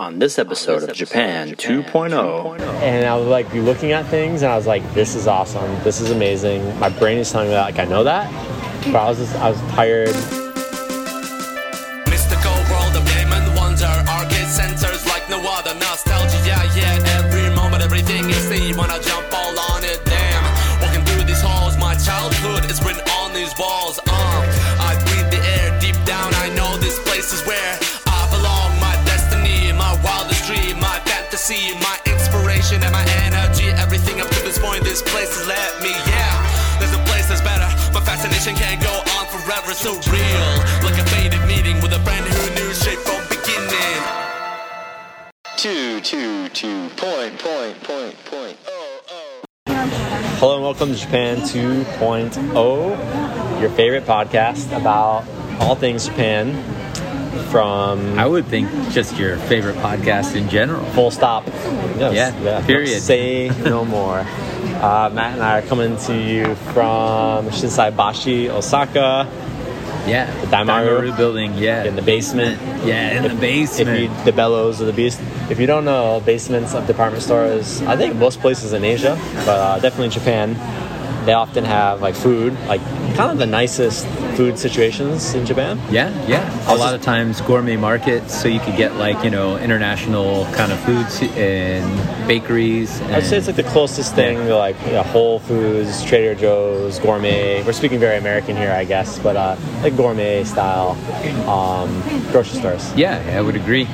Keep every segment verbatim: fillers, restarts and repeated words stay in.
on this episode of Japan two point oh. And I would like be looking at things and I was like, this is awesome, this is amazing. My brain is telling me that, like, I know that, but I was just, I was tired. Mystical world of game and wonder, arcade sensors like no other, nostalgia, yeah, yeah, every moment, everything you see, when I jump all on it, damn, walking through these halls, my childhood is written on these walls, um, I breathe the air deep down, I know this place is where I belong, my destiny, my wildest dream, my fantasy, my inspiration and my energy, everything up to this point, this place has let me, yeah. There's a place that's better, my fascination can't go on forever, it's so real, like a faded meeting with a friend who knew straight from beginning. Two, two, two, point, point, point, point, oh, oh. Hello and welcome to Japan two point oh, your favorite podcast about all things Japan. From, I would think, just your favorite podcast in general. Full stop. Yes, yeah, yeah. Period. Say no more. Uh, Matt and I are coming to you from Shinsaibashi, Osaka. Yeah, the Daimaru, Daimaru building. Yeah, in the basement. Yeah, in if, the basement. If you, the bellows of the beast. If you don't know, basements of department stores. I think most places in Asia, but uh, definitely in Japan, they often have like food, like kind of the nicest food situations in Japan. Yeah, yeah. A lot of times gourmet markets, so you could get like, you know, international kind of foods and bakeries. And I'd say it's like the closest thing to like, you know, Whole Foods, Trader Joe's, gourmet. We're speaking very American here, I guess, but uh, like gourmet style um, grocery stores. Yeah, I would agree.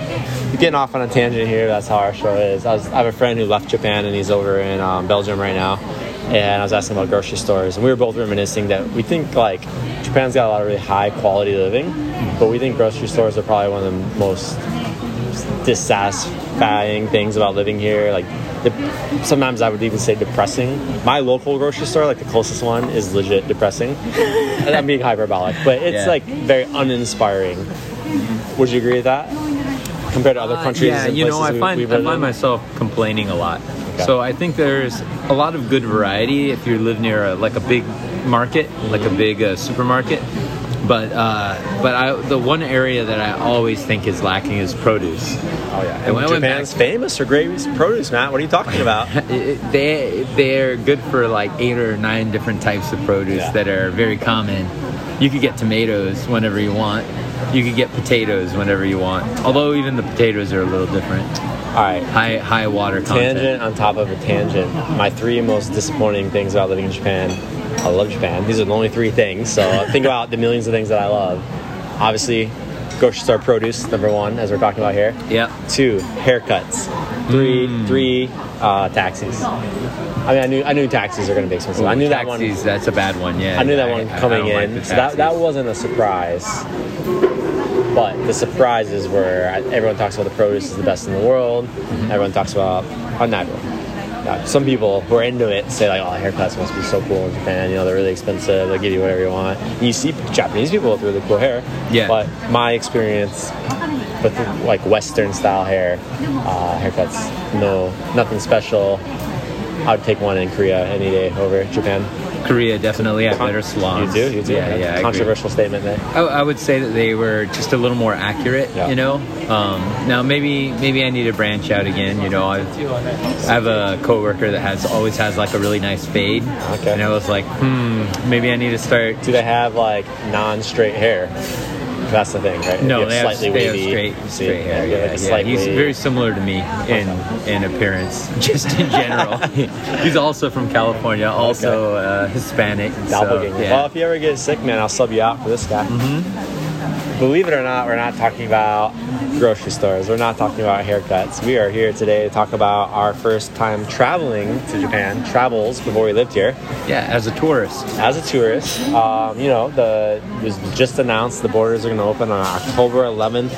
You're getting off on a tangent here. That's how our show is. I, was, I have a friend who left Japan and he's over in um, Belgium right now. And I was asking about grocery stores, and we were both reminiscing that we think, like, Japan's got a lot of really high-quality living, but we think grocery stores are probably one of the most dissatisfying things about living here. Like, de- sometimes I would even say depressing. My local grocery store, like the closest one, is legit depressing. And I'm being hyperbolic, but it's, yeah. like, very uninspiring. Would you agree with that? Compared to other countries uh, yeah, and you places know, I find, we've lived I find in? myself complaining a lot. Okay. So I think there's a lot of good variety if you live near a, like a big market, like a big uh, supermarket. But uh, but I, the one area that I always think is lacking is produce. Oh yeah, and when Japan's back, famous for great produce, Matt. What are you talking about? they they're good for like eight or nine different types of produce yeah. that are very common. You could get tomatoes whenever you want. You could get potatoes whenever you want. Although even the potatoes are a little different. All right, high high water content. Tangent on top of a tangent. My three most disappointing things about living in Japan. I love Japan. These are the only three things. So think about the millions of things that I love. Obviously, grocery store produce, number one, as we're talking about here. Yeah. Two, haircuts. Three, mm. three uh, taxis. I mean, I knew I knew taxis are going to be expensive. Ooh, I knew taxis, that one. Taxis, that's a bad one. Yeah. I knew that I, one coming in. Like so that that wasn't a surprise. But the surprises were, everyone talks about the produce is the best in the world. Mm-hmm. Everyone talks about, oh, not everyone. Some people who are into it say, like, oh, haircuts must be so cool in Japan. You know, they're really expensive. They'll give you whatever you want. And you see Japanese people with really cool hair. Yeah. But my experience with, like, Western-style hair, uh, haircuts, no, nothing special. I would take one in Korea any day over Japan. Korea definitely had better salons. You do, you do. Yeah, yeah. yeah Controversial statement there. I, I would say that they were just a little more accurate. Yeah. You know, um, now maybe maybe I need to branch out again. You know, I've, I have a coworker that has always has like a really nice fade. Okay. And I was like, hmm, maybe I need to start. Do they have like non-straight hair? That's the thing, right? No, they have, slightly they have straight, straight hair. Yeah, yeah, yeah. He's very similar to me in in appearance, just in general. He's also from California, also okay. uh, Hispanic. So, yeah. Well, if you ever get sick, man, I'll sub you out for this guy. Mm-hmm. Believe it or not, we're not talking about grocery stores. We're not talking about haircuts. We are here today to talk about our first time traveling to Japan, travels before we lived here. Yeah, as a tourist. As a tourist. Um, you know, the it was just announced the borders are going to open on October eleventh.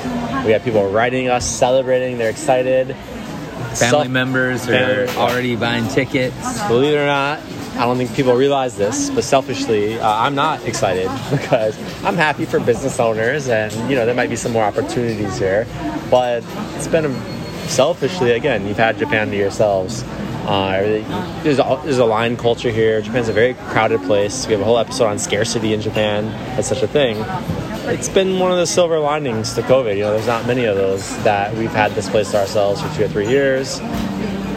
We have people writing us, celebrating. They're excited. Family Self- members are family. already buying tickets. Believe it or not, I don't think people realize this, but selfishly, uh, I'm not excited because I'm happy for business owners and, you know, there might be some more opportunities here. But it's been a, selfishly, again, you've had Japan to yourselves. Uh, there's, a, there's a line culture here. Japan's a very crowded place. We have a whole episode on scarcity in Japan. That's such a thing. it's been one of the silver linings to COVID. You know, there's not many of those that we've had this place to ourselves for two or three years.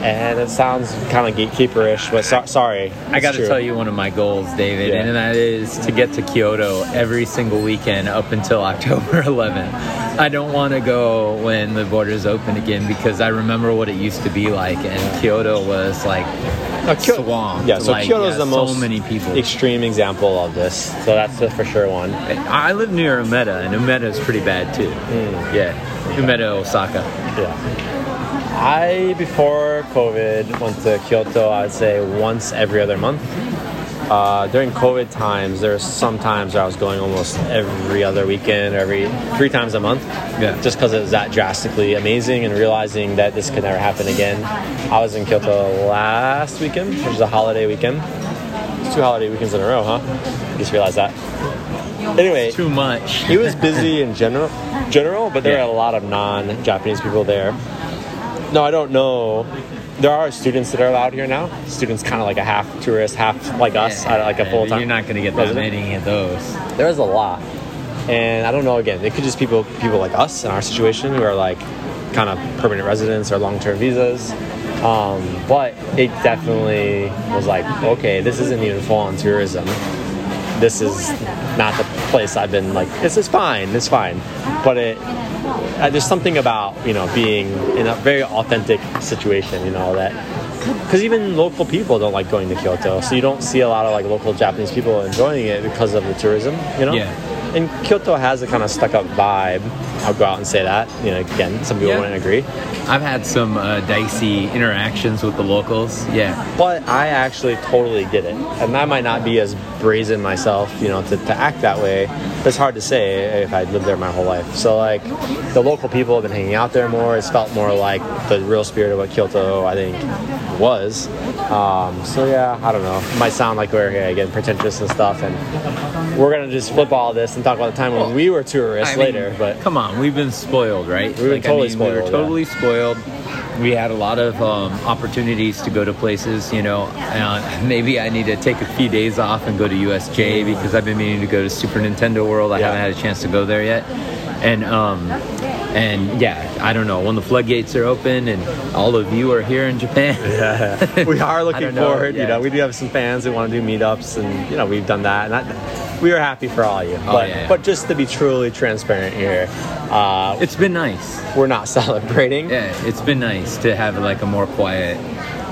And it sounds kind of gatekeeperish, but so- sorry. I got to tell you one of my goals, David, yeah. and that is to get to Kyoto every single weekend up until October eleventh. I don't want to go when the borders open again because I remember what it used to be like, and Kyoto was like now, Kyoto, swamped. Yeah, so like, Kyoto's yeah, the most so many people. extreme example of this. So that's the for sure one. I live near Umeda, and Umeda's pretty bad too. Mm. Yeah, Umeda, Osaka. Yeah. I, before COVID, went to Kyoto, I would say, once every other month. Uh, during COVID times, there were some times where I was going almost every other weekend, or every three times a month, yeah. just because it was that drastically amazing and realizing that this could never happen again. I was in Kyoto last weekend, which was a holiday weekend. It's two holiday weekends in a row, huh? I just realized that. Anyway, it's too much. It was busy in general, general, but there yeah. were a lot of non-Japanese people there. No, I don't know. There are students that are allowed here now. Students kind of like a half tourist, half like us, yeah, like a full-time. You're not going to get that many of those. There is a lot. And I don't know, again, it could just be people, people like us in our situation who are like kind of permanent residents or long-term visas. Um, but it definitely was like, okay, this isn't even full on tourism. This is not the place I've been like, this is fine, it's fine. But it... Uh, there's something about, you know, being in a very authentic situation, you know, that because even local people don't like going to Kyoto, so you don't see a lot of like local Japanese people enjoying it because of the tourism, you know. Yeah. And Kyoto has a kind of stuck-up vibe. I'll go out and say that. You know, again, some people yeah. wouldn't agree. I've had some uh, dicey interactions with the locals. Yeah, but I actually totally get it, and I might not be as brazen myself, you know, to, to act that way. It's hard to say if I lived there my whole life. So like, the local people have been hanging out there more. It's felt more like the real spirit of what Kyoto, I think, was. Um, so yeah, I don't know. It might sound like we're here again, pretentious and stuff, and we're gonna just flip all this and talk about the time when we were tourists I mean, later, but come on, we've been spoiled, right? We've been like, totally I mean, spoiled. We were totally yeah. spoiled. We had a lot of um, opportunities to go to places, you know. Uh, maybe I need to take a few days off and go to U S J because I've been meaning to go to Super Nintendo World. I yeah. haven't had a chance to go there yet, and um, and yeah, I don't know when the floodgates are open and all of you are here in Japan. yeah. We are looking forward. Yeah. You know, we do have some fans that want to do meetups, and you know, we've done that. And I, We were happy for all of you, but, oh, yeah, yeah. but just to be truly transparent here, uh, it's been nice. We're not celebrating. Yeah, it's been nice to have like a more quiet,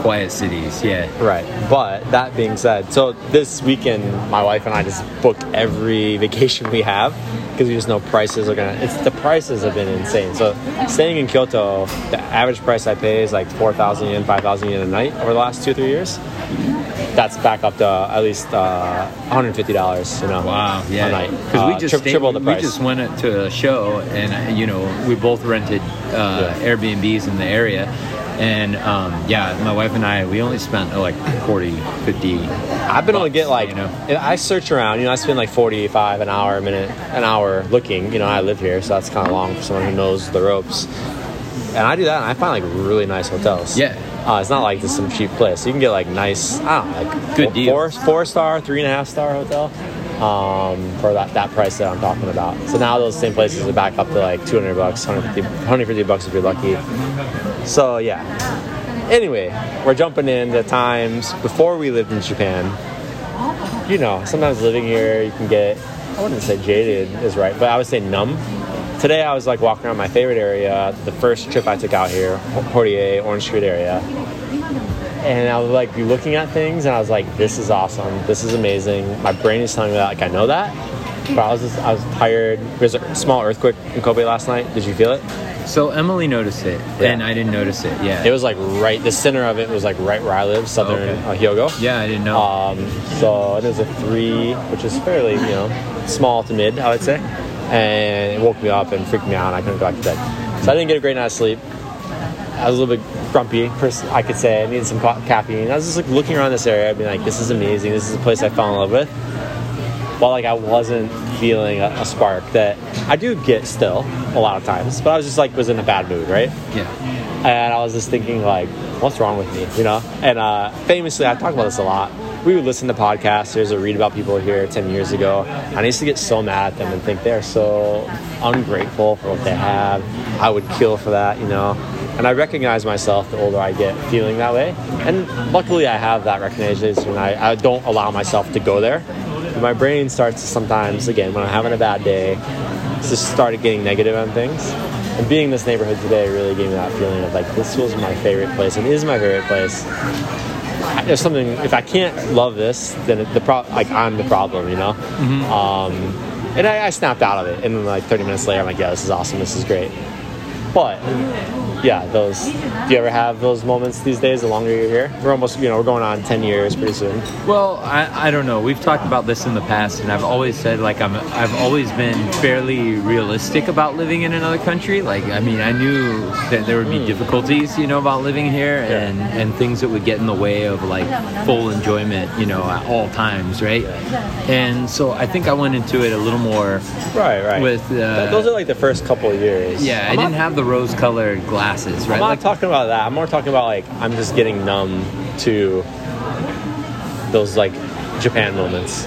quiet cities. Yeah, right. But that being said, so this weekend, my wife and I just booked every vacation we have because we just know prices are gonna. It's the prices have been insane. So staying in Kyoto, the average price I pay is like four thousand yen, five thousand yen a night over the last two, three years. That's back up to at least uh, one hundred fifty dollars, you know. Wow, yeah. A night. Because uh, we just tri- stayed, tripled the price. We just went to a show, and you know, we both rented uh, yeah. Airbnbs in the area, and um, yeah, my wife and I, we only spent uh, like forty, fifty. I've been bucks, able to get like, you know? I search around, you know, I spend like forty-five an hour, a minute, an hour looking. You know, I live here, so that's kind of long for someone who knows the ropes. And I do that, and I find like really nice hotels. Yeah. Uh, it's not like this some cheap place. You can get like nice, I don't know, like good deal. Four, four star, three and a half star hotel um, for that, that price that I'm talking about. So now those same places are back up to like two hundred bucks, one hundred fifty, one hundred fifty bucks if you're lucky. So yeah. Anyway, we're jumping in the times before we lived in Japan. You know, sometimes living here, you can get, I wouldn't say jaded is right, but I would say numb. Today I was like walking around my favorite area, the first trip I took out here, Horie, Orange Street area. And I was like looking at things and I was like, this is awesome, this is amazing. My brain is telling me that, like I know that, but I was just, I was tired. There was a small earthquake in Kobe last night. Did you feel it? So Emily noticed it, yeah. and I didn't notice it. Yeah, it was like right. The center of it was like right where I live, southern okay. uh, Hyogo. Yeah, I didn't know. Um, so it was a three, which is fairly, you know, small to mid, I would say. And it woke me up and freaked me out. And I couldn't go back to bed, so I didn't get a great night's sleep. I was a little bit grumpy, I could say. I needed some caffeine. I was just like looking around this area. I'd be like, "This is amazing. This is a place I fell in love with." While like I wasn't feeling a, a spark that I do get still a lot of times, but I was just like was in a bad mood, right? Yeah. And I was just thinking like, what's wrong with me, you know? And uh, famously, I talk about this a lot. we would listen to podcasters or read about people here ten years ago. And I used to get so mad at them and think they're so ungrateful for what they have. I would kill for that, you know. And I recognize myself the older I get feeling that way. And luckily I have that recognition. I, I don't allow myself to go there. But my brain starts to sometimes, again, when I'm having a bad day, just started getting negative on things. And being in this neighborhood today really gave me that feeling of like, this was my favorite place and is my favorite place. There's something, if I can't love this, then it, the pro- like I'm the problem, you know? Mm-hmm. Um, and I, I snapped out of it. And then like thirty minutes later, I'm like, yeah, this is awesome. This is great. But yeah, those, do you ever have those moments these days the longer you're here? We're almost, you know, we're going on ten years pretty soon. Well, I, I don't know. We've talked about this in the past, and I've always said, like, I'm, I've always been fairly realistic about living in another country. Like, I mean, I knew that there would be difficulties, you know, about living here and, yeah. and things that would get in the way of, like, full enjoyment, you know, at all times, right? Yeah. And so I think I went into it a little more right, right. with... Uh, those are, like, the first couple of years. Yeah, I'm I didn't not- have the rose-colored glass. Classes, right? I'm not like, talking about that. I'm more talking about like I'm just getting numb to those like Japan moments.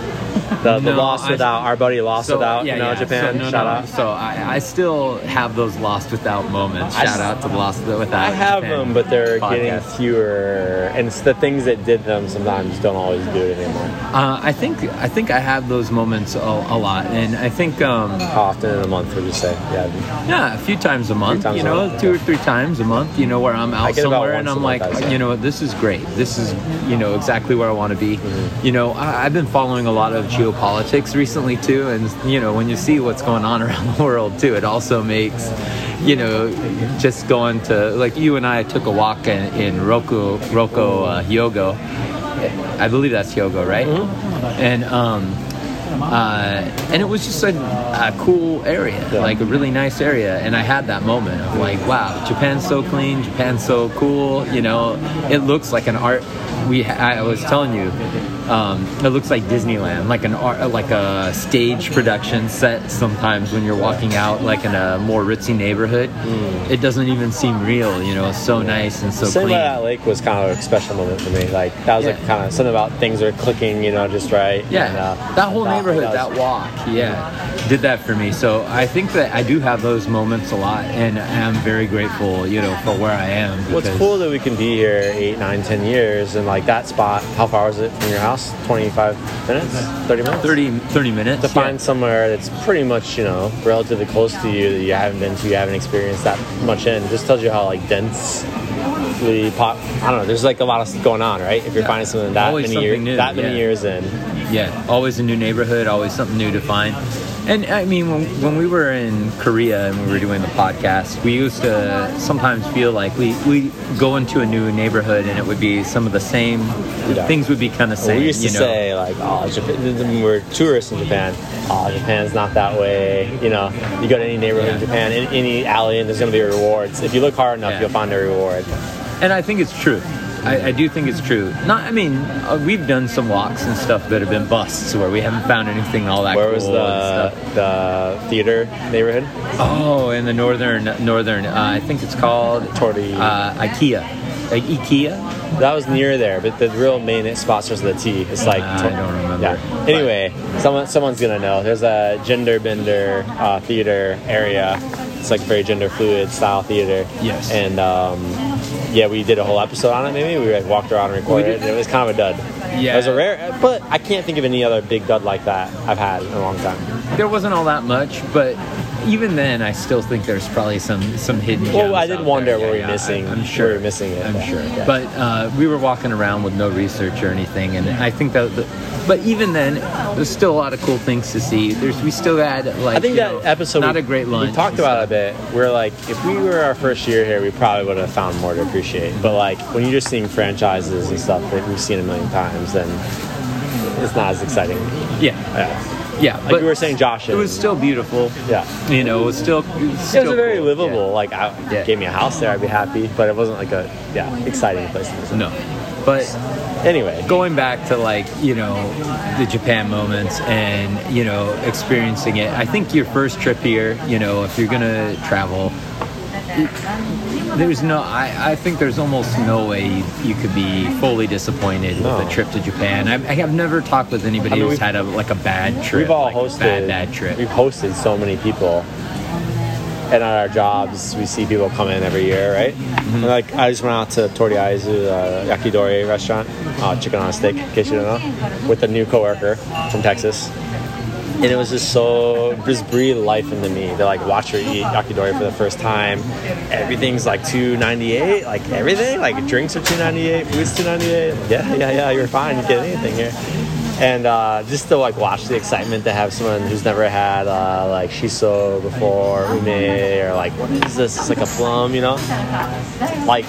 The, the no, lost I, without our buddy lost so, without yeah, you know yeah. Japan. So, no, shout no. out. So I, I still have those lost without moments. Shout I, out to the lost without. I have Japan them, but they're podcast. Getting fewer, and it's the things that did them sometimes don't always do it anymore. Uh, I think I think I have those moments a, a lot, and I think um, how often in a month would you say? Yeah, yeah, a few times a month. Times you know, month, two yeah. or three times a month. You know, where I'm out somewhere and I'm like, oh, you know, this is great. This is you know exactly where I want to be. Mm-hmm. You know, I, I've been following a lot of geopolitics recently too, and you know when you see what's going on around the world too, it also makes you know just going to like you and I took a walk in, in Roku Roko uh, Hyogo, I believe that's Hyogo, right? Mm-hmm. And um, uh, and it was just a, a cool area, like a really nice area, and I had that moment of like, wow, Japan's so clean, Japan's so cool, you know, it looks like an art. We, I was telling you, um, it looks like Disneyland, like an art, like a stage production set. Sometimes when you're walking out, like in a more ritzy neighborhood, mm. it doesn't even seem real. You know, it's so yeah. nice and so clean. Something about that lake was kind of a special moment for me. Like that was yeah. like kind of something about things are clicking, you know, just right. Yeah, and, uh, that whole that, neighborhood, that, was, that walk, yeah, did that for me. So I think that I do have those moments a lot, and I'm very grateful, you know, for where I am. Well, it's cool that we can be here eight, nine, ten years and like. Like that spot, how far is it from your house? twenty-five minutes? thirty minutes? thirty, thirty minutes. To find yeah. somewhere that's pretty much, you know, relatively close to you that you haven't been to, you haven't experienced that much in. It just tells you how, like, densely pop. I don't know. There's, like, a lot of going on, right? If you're yeah. finding something that always many, something year, new, that many yeah. years in. Yeah. Always a new neighborhood. Always something new to find. And, I mean, when, when we were in Korea and we were doing the podcast, we used to sometimes feel like we we go into a new neighborhood and it would be some of the same, yeah. things would be kind of same. Well, we used you to know? say, like, oh, Japan, when we were tourists in Japan, oh, Japan's not that way. You know, you go to any neighborhood yeah. in Japan, in any alley, and there's going to be rewards. If you look hard enough, yeah. you'll find a reward. And I think it's true. I, I do think it's true. Not, I mean, uh, we've done some walks and stuff that have been busts where we haven't found anything all that where cool. Where was the, the theater neighborhood? Oh, in the northern, northern. Uh, I think it's called Torty. Uh, IKEA. Like IKEA? That was near there, but the real main spots was the T. It's like... Uh, I don't remember. Yeah. Anyway, someone someone's going to know. There's a gender bender uh, theater area. It's like very gender fluid style theater. Yes. And... Um, yeah, we did a whole episode on it, maybe. We like, walked around and recorded it, and it was kind of a dud. Yeah. It was a rare, but I can't think of any other big dud like that I've had in a long time. There wasn't all that much, but even then, I still think there's probably some, some hidden gems. Well, I did wonder there. were yeah, we yeah, missing. I'm sure. We were missing it. I'm yeah. sure. Yeah. But uh, we were walking around with no research or anything, and I think that... The, But even then, there's still a lot of cool things to see. There's, we still had, like, I think that know, episode not we, a great lunch. We talked about it a bit. We're like, if we were our first year here, we probably would have found more to appreciate. But like, when you're just seeing franchises and stuff that we've seen a million times, then it's not as exciting. Yeah. Yeah. Yeah, like but you were saying, Josh. It was still beautiful. Yeah, you know, it was still. It was, still it was very cool. livable. Yeah. Like, I yeah. gave me a house there, I'd be happy. But it wasn't like a yeah exciting place to visit. No, but. Anyway, going back to like, you know, the Japan moments and, you know, experiencing it. I think your first trip here, you know, if you're going to travel, There's no, I, I think there's almost no way you, you could be fully disappointed no. with a trip to Japan. I, I have never talked with anybody I mean, who's had a like a bad trip. We've all like hosted bad, bad trip. We've hosted so many people, and at our jobs, we see people come in every year, right? Mm-hmm. And like I just went out to Toriyazu, uh, Yakidori restaurant, uh, chicken on a stick, in case you don't know, with a new coworker from Texas. And it was just so, just breathe life into me. They like watch her eat Akidori for the first time. Everything's like two ninety-eight, like everything, like drinks are two ninety-eight, food's two ninety-eight. Yeah, yeah, yeah, you're fine, you get anything here. And uh, just to like watch the excitement to have someone who's never had uh, like shiso before, ume, or like, what is this? It's like a plum, you know? Like,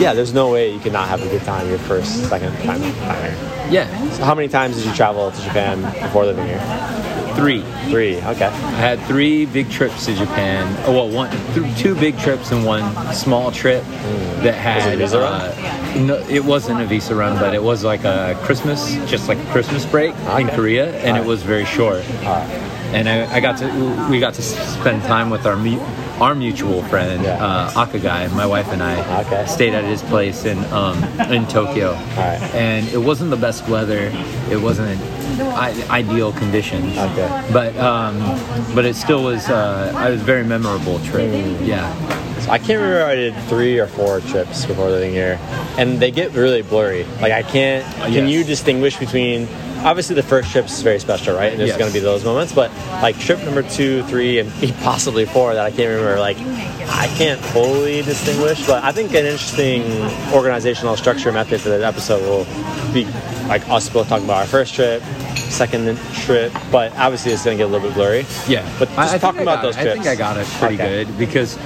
yeah, there's no way you could not have a good time your first, second time here. Yeah. So how many times did you travel to Japan before living here? Three. Three, okay. I had three big trips to Japan. Oh, well, one, th- two big trips and one small trip mm. that had... Was it a visa uh, run? No, it wasn't a visa run, but it was like a Christmas, just like a Christmas break okay. in Korea, and right. it was very short. Right. And I, I got to, we got to spend time with our mu- our mutual friend, yeah. uh, Akagai, my wife and I, okay. stayed at his place in um, in Tokyo. All right. And it wasn't the best weather. It wasn't... ideal conditions, okay. but um, but it still was. Uh, I was a very memorable trip. Mm. Yeah, so I can't remember. I did three or four trips before living here, and they get really blurry. Like I can't. Yes. Can you distinguish between? Obviously, the first trip is very special, right? And there's yes. going to be those moments, but like trip number two, three, and possibly four that I can't remember. Like I can't fully distinguish, but I think an interesting organizational structure method for that episode will be like us both talking about our first trip. Second trip, but obviously it's going to get a little bit blurry. Yeah, but just I, I talking I about those it. Trips. I think I got it pretty okay. good because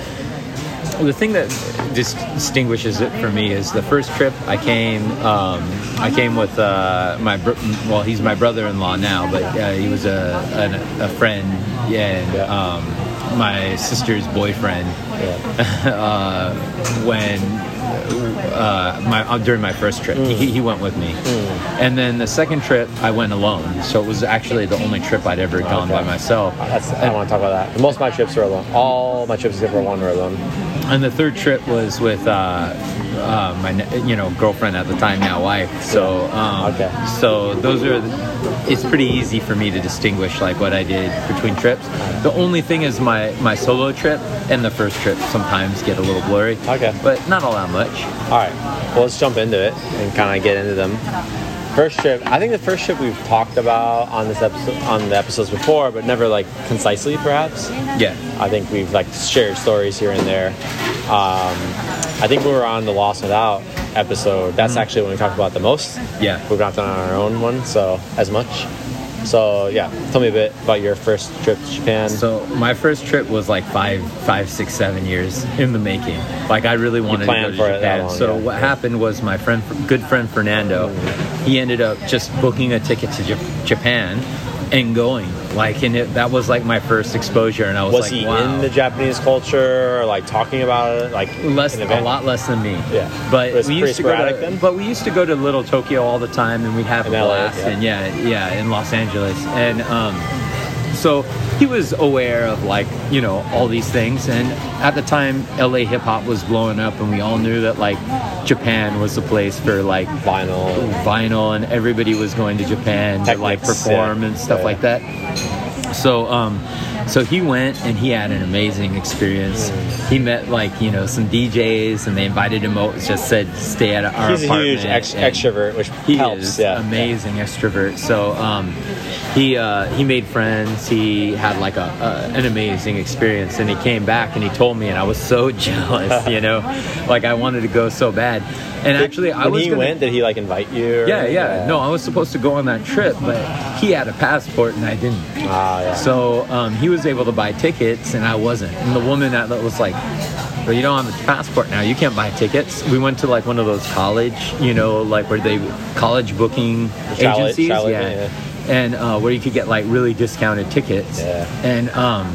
the thing that dis- distinguishes it for me is the first trip I came. Um, I came with uh, my bro- well, he's my brother-in-law now, but uh, he was a a, a friend. Yeah, and, um, my sister's boyfriend. Yeah. uh, when. Uh, my uh, during my first trip, mm. he, he went with me, mm. and then the second trip I went alone. So it was actually the only trip I'd ever gone okay. by myself. That's, I don't and, want to talk about that. Most of my trips were alone. All my trips except for one were alone. And the third trip was with uh, uh, my you know girlfriend at the time, now wife. So um, okay. So those are. The, it's pretty easy for me to distinguish like what I did between trips. The only thing is my, my solo trip and the first trip sometimes get a little blurry. Okay. But not all that much. All right, well, let's jump into it and kind of get into them. First trip, I think the first trip we've talked about on this episode, on the episodes before, but never like concisely, perhaps. Yeah, I think we've like shared stories here and there. Um, I think we were on the Lost Without episode. That's mm-hmm. actually when we talked about the most. Yeah, we've not done our own one so as much. So yeah, tell me a bit about your first trip to Japan. So my first trip was like five, five, six, seven years in the making. Like I really wanted to go to Japan. So what happened was my friend, good friend Fernando, he ended up just booking a ticket to Japan and going. Like and it, that was like my first exposure, and I was, was like, wow. Was he in the Japanese culture, or like talking about it, like less, a lot less than me. Yeah, but, but we used to go to, then? But we used to go to Little Tokyo all the time, and we'd have in a blast, L A, yeah. and yeah, yeah, in Los Angeles, and um, so he was aware of like you know all these things, and at the time L A hip hop was blowing up, and we all knew that like Japan was the place for like vinyl, vinyl, and everybody was going to Japan Technics, to like perform yeah. and stuff yeah. like that. So, um, so he went and he had an amazing experience. He met like you know some D Js and they invited him out. Just said stay at our He's apartment. He's a huge ex- extrovert, which he helps. Is yeah, amazing yeah. extrovert. So um, he uh, he made friends. He had like a, a an amazing experience. And he came back and he told me, and I was so jealous. You know, like I wanted to go so bad. And did, actually, I when was he gonna, went, did he like invite you? Or yeah, yeah, yeah. No, I was supposed to go on that trip, but he had a passport and I didn't. Ah, yeah. So um, he was able to buy tickets and I wasn't. And the woman that was like, "Well, you don't have a passport now. You can't buy tickets." We went to like one of those college, you know, like where they college booking Charlotte, agencies, Charlotte, yeah, yeah, and uh, where you could get like really discounted tickets. Yeah. And um,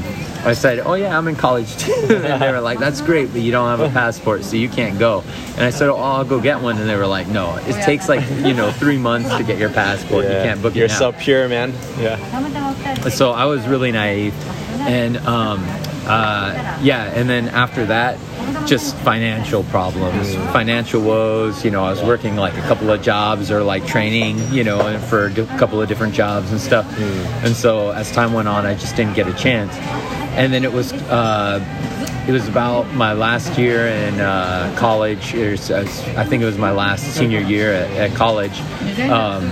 I said, "Oh yeah, I'm in college too." And they were like, "That's great, but you don't have a passport, so you can't go." And I said, "Oh, I'll go get one." And they were like, "No, it takes like, you know, three months to get your passport. Yeah. You can't book it now." You're so pure, man. Yeah. So I was really naive. And um, Uh, yeah, and then after that, just financial problems, financial woes. You know, I was working like a couple of jobs or like training, you know, for a couple of different jobs and stuff. And so as time went on, I just didn't get a chance. And then it was uh, it was about my last year in uh, college. Or, uh, I think it was my last senior year at, at college. Um,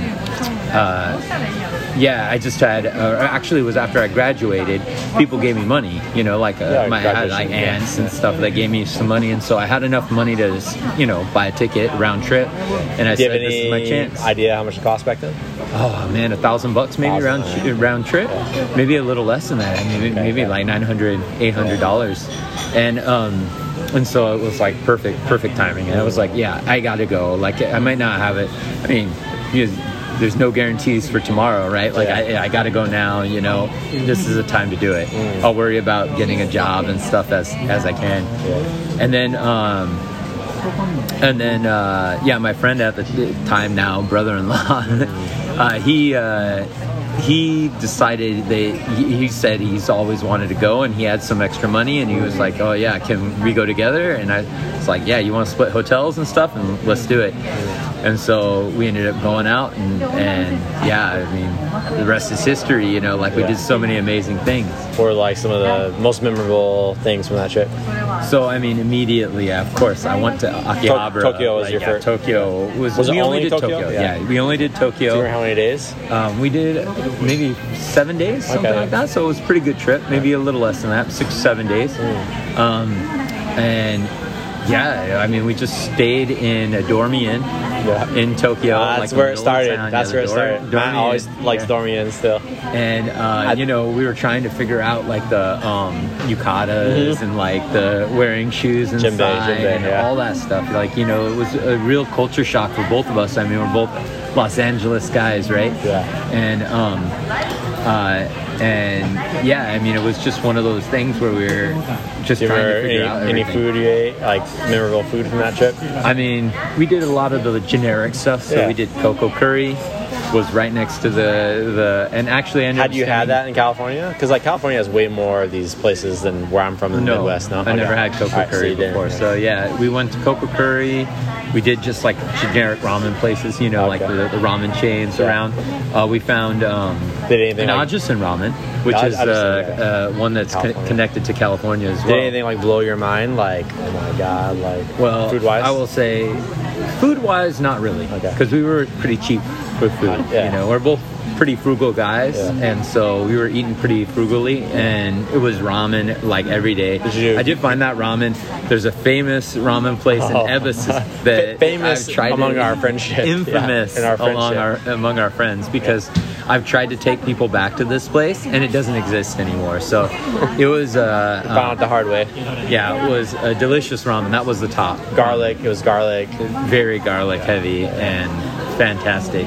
uh, Yeah, I just had, uh, actually it was after I graduated, people gave me money, you know, like uh, yeah, my had, like aunts yeah. and stuff, they gave me some money, and so I had enough money to, just, you know, buy a ticket, round trip, and I said, this is my chance. Do you have any idea how much it cost back then? Oh man, a thousand bucks maybe, thousand, round yeah. round trip, yeah. maybe a little less than that, maybe, okay, maybe yeah. like nine hundred dollars, eight hundred dollars, yeah. and, um... And so it was like perfect, perfect timing, and I was like, yeah, I gotta go, like, I might not have it, I mean, you there's no guarantees for tomorrow, right? Like, yeah. I, I gotta go now, you know, this is the time to do it. Mm. I'll worry about getting a job and stuff as, as I can. Yeah. And then, um, and then, uh, yeah, my friend at the time now, brother-in-law, uh, he, uh, he decided that he, he said he's always wanted to go, and he had some extra money, and he was like, oh yeah, can we go together? And I was like, yeah, you want to split hotels and stuff, and let's do it. And so we ended up going out, and, and yeah, I mean, the rest is history, you know, like we yeah. did so many amazing things. Or like some of the most memorable things from that trip? So, I mean, immediately, yeah, of course, I went to Akihabara. To- Tokyo was like, your yeah, first? Tokyo. Was, was we it only, only did Tokyo? Tokyo. Yeah. yeah, we only did Tokyo. Do you remember how many days? Um, we did maybe seven days, something okay. like that. So it was a pretty good trip, maybe a little less than that, six, seven days. Mm. Um, and yeah, I mean, we just stayed in a dormy inn yeah. in Tokyo. Uh, that's like where it started. Town, that's yeah, where it dorm, started. Matt always inn. likes yeah. dormy inn still. And, uh, you know, we were trying to figure out, like, the um, yukatas mm-hmm. and, like, the wearing shoes inside gym day, gym day, and yeah. all that stuff. Like, you know, it was a real culture shock for both of us. I mean, we're both Los Angeles guys, right? Yeah. And, um, uh, and yeah, I mean, it was just one of those things where we were just trying to figure any, out everything. Any food you ate, like memorable food from that trip? I mean, we did a lot of the generic stuff. So yeah. we did CoCo Curry. Was right next to the the and actually I had you had that in California, because like California has way more of these places than where I'm from in the no, Midwest. No, I okay. never had CoCo right, Curry so before, so yeah, we went to CoCo Curry. We did just like generic ramen places, you know, okay. like the, the ramen chains yeah. around. Uh, we found um, did anything an like, Ajisen ramen, which is uh, uh, one that's con- connected to California as well. Did anything like blow your mind? Like oh my god, like well, food wise, I will say. Food wise, not really, because okay. we were pretty cheap with food. Uh, yeah. You know, we're both pretty frugal guys, yeah. and so we were eating pretty frugally, and it was ramen like every day. Did you? I did find that ramen. There's a famous ramen place oh. in Ebisu that famous I've tried among to, our friendship, infamous yeah, in our friendship. among our among our friends, because yeah. I've tried to take people back to this place, and it doesn't exist anymore. So it was uh, found out um, the hard way. Yeah, it was a delicious ramen. That was the top. Garlic. It was garlic. Very garlic yeah. heavy and fantastic.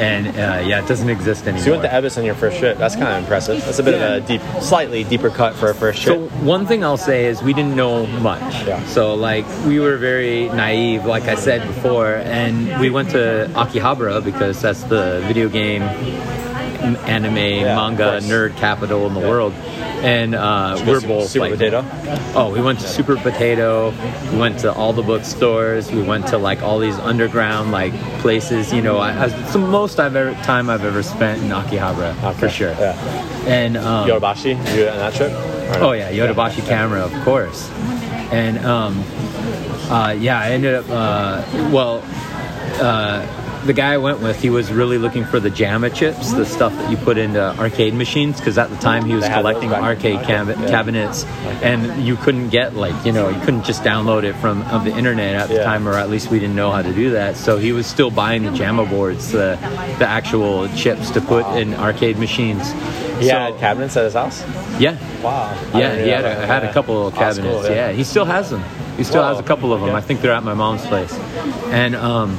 And uh, yeah, it doesn't exist anymore. So you went to Ebisu on your first trip. That's kind of impressive. That's a bit yeah. of a deep, slightly deeper cut for a first trip. So one thing I'll say is we didn't know much. Yeah. So like we were very naive, like I said before, and we went to Akihabara because that's the video game, anime, yeah, manga, nerd capital in the yeah. world. And uh, we're both Super like, Potato? Oh, we went to Super Potato. We went to all the bookstores. We went to like all these underground like places. You know, I, I, it's the most I've ever time I've ever spent in Akihabara okay. for sure. Yeah. And um, Yodobashi, did you do it on that trip? No? Oh yeah, Yodobashi yeah. camera, of course. And um, uh, yeah, I ended up uh, well. Uh, The guy I went with, he was really looking for the Jamma chips, the stuff that you put into arcade machines, because at the time he was collecting arcade cab- yeah. cabinets, and you couldn't get, like, you know, you couldn't just download it from of the internet at the yeah. time, or at least we didn't know how to do that. So he was still buying the Jamma boards, the, the actual chips to put wow. in arcade machines. He so, had cabinets at his house? Yeah. Wow. Yeah, he had a, had a couple of cabinets. Oh, cool, yeah. yeah, he still has them. He still Whoa. has a couple of them. Okay. I think they're at my mom's place. And, um...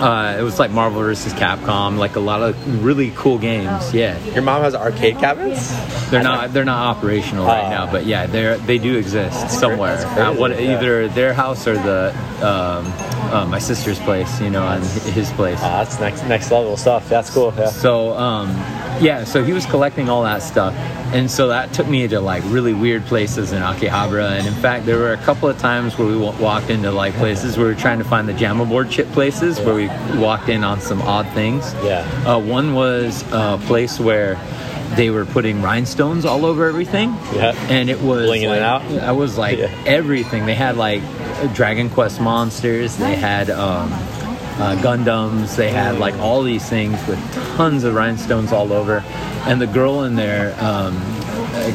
Uh, it was like Marvel versus Capcom, like a lot of really cool games. Yeah. Your mom has arcade cabinets? They're not. They're not operational right uh, now, but yeah, they they do exist somewhere. Crazy, at what, yeah. either their house or the um, uh, my sister's place, you know, and his place. Uh, that's next next level stuff. That's cool. Yeah. So um, Yeah, so he was collecting all that stuff. And so that took me to like really weird places in Akihabara. And in fact, there were a couple of times where we walked into like places where we were trying to find the Jamma board chip places, yeah. where we walked in on some odd things. Yeah. Uh, one was a place where they were putting rhinestones all over everything. Yeah. And it was like, it out. I was like yeah. everything. They had like Dragon Quest monsters. They had um, uh, Gundams. They had like all these things with tons of rhinestones all over. And the girl in there um,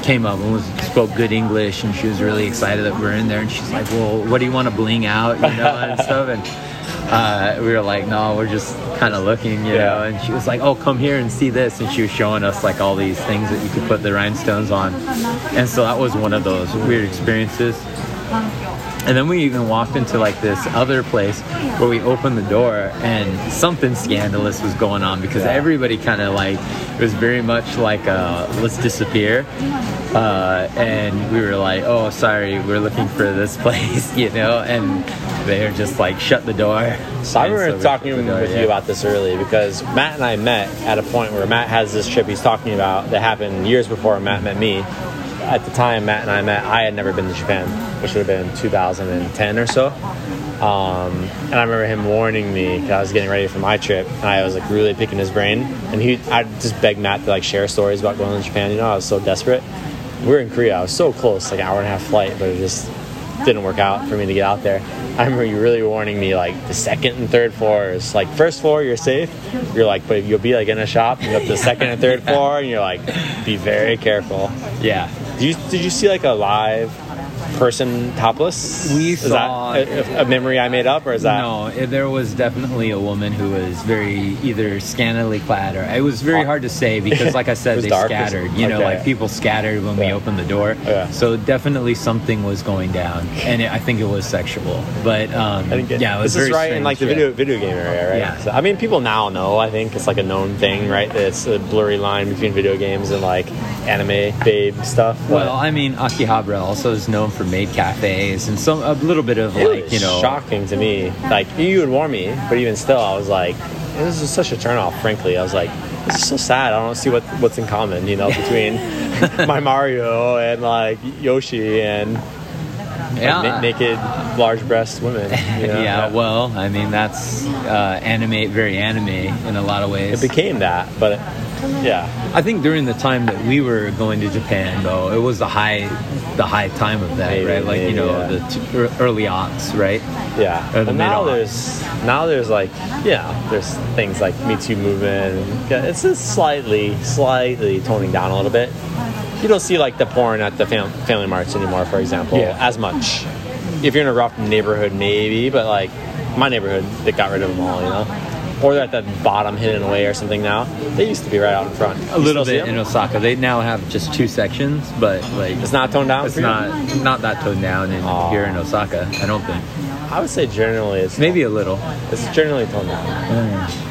came up and was, spoke good English, and she was really excited that we were in there. And she's like, "Well, what do you want to bling out?" You know, and stuff. And uh, we were like, "No, we're just kind of looking," you yeah. know. And she was like, "Oh, come here and see this." And she was showing us like all these things that you could put the rhinestones on. And so that was one of those weird experiences. And then we even walked into like this other place where we opened the door and something scandalous was going on, because yeah. everybody kind of like, it was very much like a, let's disappear. Uh, and we were like, "Oh, sorry, we're looking for this place," you know, and they're just like, "Shut the door." So I remember so talking door, with yeah. you about this earlier, because Matt and I met at a point where Matt has this trip he's talking about that happened years before Matt met me. At the time Matt and I met, I had never been to Japan, which would have been two thousand ten or so. Um, and I remember him warning me, because I was getting ready for my trip, and I was like really picking his brain. And he, I just begged Matt to like share stories about going to Japan. You know, I was so desperate. We were in Korea. I was so close, like an hour and a half flight, but it just didn't work out for me to get out there. I remember you really warning me, like the second and third floors. Like first floor, you're safe. You're like, but you'll be like in a shop, and you go up to the second and third floor, and you're like, be very careful. Yeah. Did you, did you see like a live person topless? We is saw that a, a memory I made up, or is that no? There was definitely a woman who was very either scantily clad, or it was very hard to say, because, like I said, they scattered. You know, okay. like people scattered when yeah. we opened the door. Yeah. So definitely something was going down, and it, I think it was sexual. But um, it, yeah, it was this very is right in like the video video game area, right? Yeah. So, I mean, people now know. I think it's like a known thing, right? That it's a blurry line between video games and like anime babe stuff. But... Well, I mean, Akihabara also is known for maid cafes and some a little bit of it like you know shocking to me. Like you would warn me, but even still, I was like, this is such a turnoff. Frankly, I was like, this is so sad. I don't see what what's in common, you know, between my Mario and like Yoshi and. Yeah. Like, naked, large-breasted women. You know? yeah, well, I mean, that's uh, anime, very anime in a lot of ways. It became that, but it, yeah. I think during the time that we were going to Japan, though, it was the high, the high time of that, maybe, right? Like maybe, you know, yeah. the t- early aughts, right? Yeah. Or the and now there's now there's like yeah, there's things like Me Too movement. And, yeah, it's just slightly, slightly toning down a little bit. You don't see like the porn at the fam- family marts anymore, for example, yeah. as much. If you're in a rough neighborhood, maybe, but like my neighborhood, they got rid of them all, you know. Or they're at the bottom, hidden away, or something now. They used to be right out in front. A you little bit in Osaka. They now have just two sections, but like it's not toned down. It's not you? not that toned down in Aww. here in Osaka. I don't think. I would say generally it's maybe not. a little. It's generally toned down. Mm.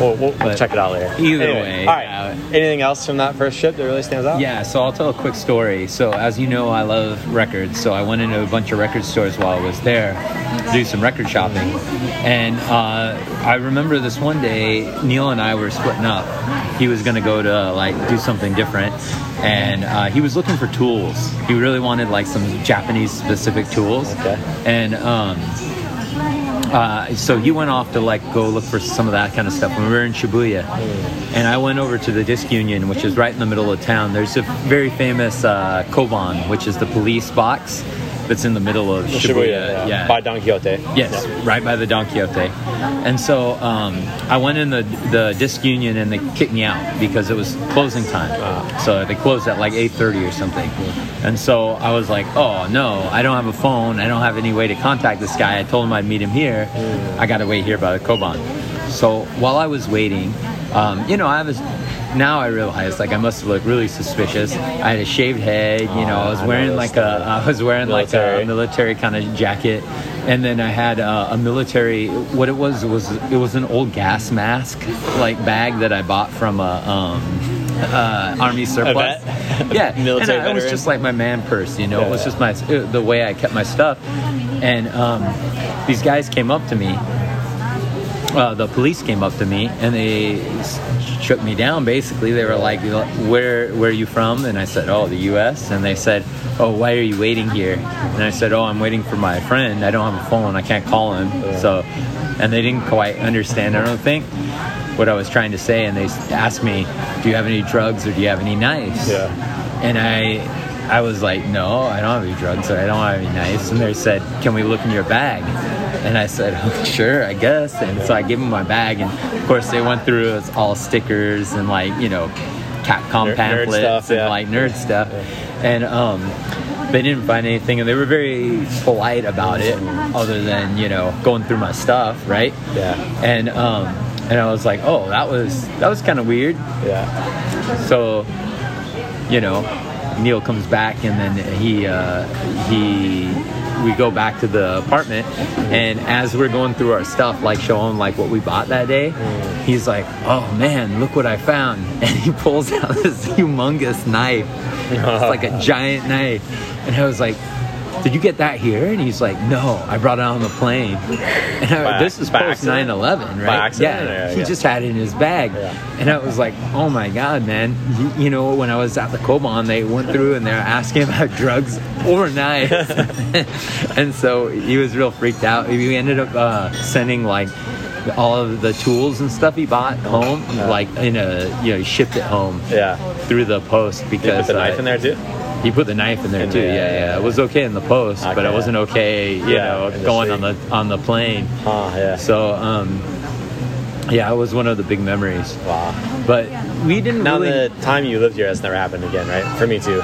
We'll, we'll check it out later. Either anyway, way. All right. Uh, Anything else from that first trip that really stands out? Yeah, so I'll tell a quick story. So as you know, I love records. So I went into a bunch of record stores while I was there to do some record shopping. And uh, I remember this one day, Neil and I were splitting up. He was going to go to, like, do something different. And uh, he was looking for tools. He really wanted, like, some Japanese-specific tools. Okay. And... Um, Uh, so he went off to like go look for some of that kind of stuff when we were in Shibuya, and I went over to the Disc Union, which is right in the middle of town. There's a very famous uh, koban, which is the police box that's in the middle of Shibuya, Shibuya yeah. Yeah. by Don Quixote. Yes, yeah. right by the Don Quixote. And so um, I went in the the Disc Union and they kicked me out because it was closing time. Wow. So they closed at like eight thirty or something. And so I was like, oh no, I don't have a phone. I don't have any way to contact this guy. I told him I'd meet him here. Mm. I got to wait here by the koban. So while I was waiting, um, you know, I was... Now I realize, like, I must have looked really suspicious. I had a shaved head, you know. I was wearing like a, I was wearing like a military kind of jacket, and then I had a, a military. What it was was it was an old gas mask, like bag that I bought from a um, uh, army surplus. Yeah, and I, it was just like my man purse, you know. It was just my it, the way I kept my stuff, and um, these guys came up to me. uh, the police came up to me and they shook me down. Basically, they were like, "Where, where are you from?" And I said, "Oh, the U S" And they said, "Oh, why are you waiting here?" And I said, "Oh, I'm waiting for my friend. I don't have a phone. I can't call him." So, and they didn't quite understand, I don't think, what I was trying to say. And they asked me, "Do you have any drugs or do you have any knives?" Yeah. And I. I was like, no, I don't have any drugs, or I don't have any knives. And they said, can we look in your bag? And I said, oh, sure, I guess. And so I gave them my bag. And, of course, they went through it was all stickers and, like, you know, Capcom nerd, pamphlets nerd stuff, and, yeah. like, nerd stuff. Yeah. And um, they didn't find anything. And they were very polite about it, other than, you know, going through my stuff, right? Yeah. And um, and I was like, oh, that was, that was kind of weird. Yeah. So, you know. Neil comes back, and then he uh, he we go back to the apartment, and as we're going through our stuff, like showing like what we bought that day, he's like, "Oh man, look what I found!" And he pulls out this humongous knife, it's like a giant knife, and I was like, "Did you get that here?" And he's like, "No, I brought it on the plane." And I, by, this is post nine eleven, right? By accident, yeah, yeah, he yeah. just had it in his bag, yeah. and I was like, "Oh my God, man!" You, you know, when I was at the Koban, they went through and they were asking about drugs overnight, and so he was real freaked out. We ended up uh, sending like all of the tools and stuff he bought home, yeah. like in a you know, he shipped it home, yeah, through the post because you put the uh, knife in there too. He put the knife in there, in too. The, yeah, yeah, yeah. It was okay in the post, okay. but it wasn't okay, you yeah, know, going on the on the plane. Huh, yeah. So, um, yeah, it was one of the big memories. Wow. But we didn't now really... Now the time you lived here has never happened again, right? For me, too.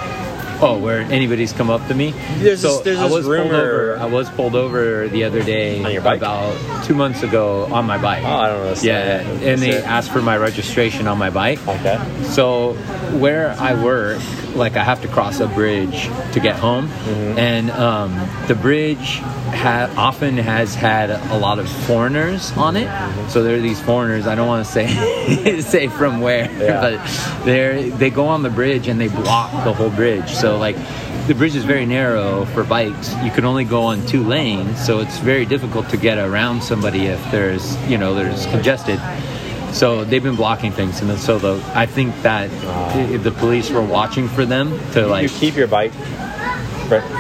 Oh, where anybody's come up to me? There's so this, there's this rumor. I was pulled over the other day. On your bike? About two months ago on my bike. Oh, I don't know. Yeah, that. And they asked for my registration on my bike. Okay. So where I work, like I have to cross a bridge to get home. Mm-hmm. And um, the bridge ha- often has had a lot of foreigners on it. Mm-hmm. So there are these foreigners. I don't want to say say from where. Yeah. But they they go on the bridge and they block the whole bridge. So So, like, the bridge is very narrow for bikes. You can only go on two lanes, so it's very difficult to get around somebody if there's, you know, there's congested. So they've been blocking things, and so the I think that if the police were watching for them to like you keep your bike.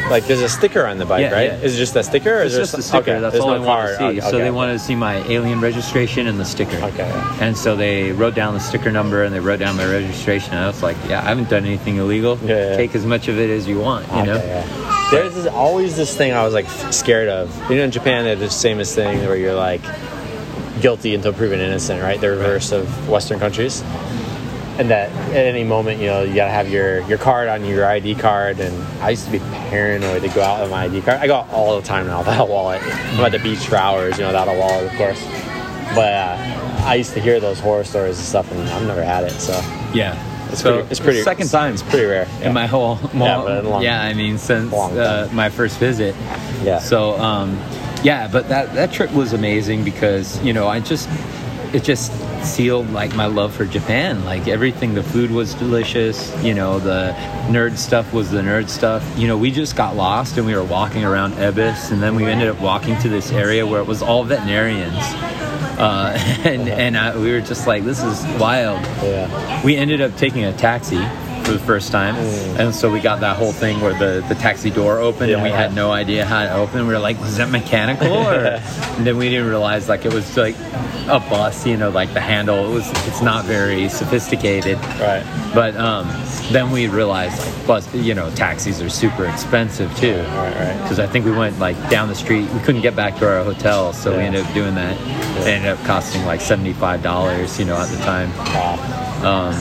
Like, there's a sticker on the bike, yeah, right? Yeah. Is it just that sticker? Or it's is just a sticker. Okay. That's there's all no I wanted to see. Okay, so okay. They wanted to see my alien registration and the sticker. Okay. And so they wrote down the sticker number and they wrote down my registration. And I was like, yeah, I haven't done anything illegal. Yeah, yeah. Take as much of it as you want, you okay, know? Yeah. There's this, always this thing I was, like, scared of. You know, in Japan, they have the famous thing where you're, like, guilty until proven innocent, right? The reverse right. of Western countries. And that at any moment, you know, you got to have your, your card on your I D card. And I used to be paranoid to go out with my I D card. I go out all the time now without a wallet. I'm at the beach for hours, you know, without a wallet, of course. But uh, I used to hear those horror stories and stuff, and I've never had it, so. Yeah. It's so pretty, it's pretty second it's, time. It's pretty rare. Yeah. In my whole, well, yeah, long, yeah, I mean, since uh, my first visit. Yeah. So, um, yeah, but that, that trip was amazing because, you know, I just, it just... sealed like my love for Japan. Like everything, the food was delicious, you know, the nerd stuff was the nerd stuff, you know. We just got lost and we were walking around Ebisu, and then we ended up walking to this area where it was all veterinarians, uh and and I, we were just like, this is wild. Yeah. We ended up taking a taxi for the first time, mm. and so we got that whole thing where the, the taxi door opened, yeah, and we yeah. had no idea how to open. We were like, was that mechanical? Or and then we didn't realize like it was like a bus, you know, like the handle. It was it's not very sophisticated, right? But um, then we realized like bus, you know, taxis are super expensive too, right? Right. Because I think we went like down the street, we couldn't get back to our hotel, so yeah. we ended up doing that. Yeah. It ended up costing like seventy-five dollars, you know, at the time. Wow. Um,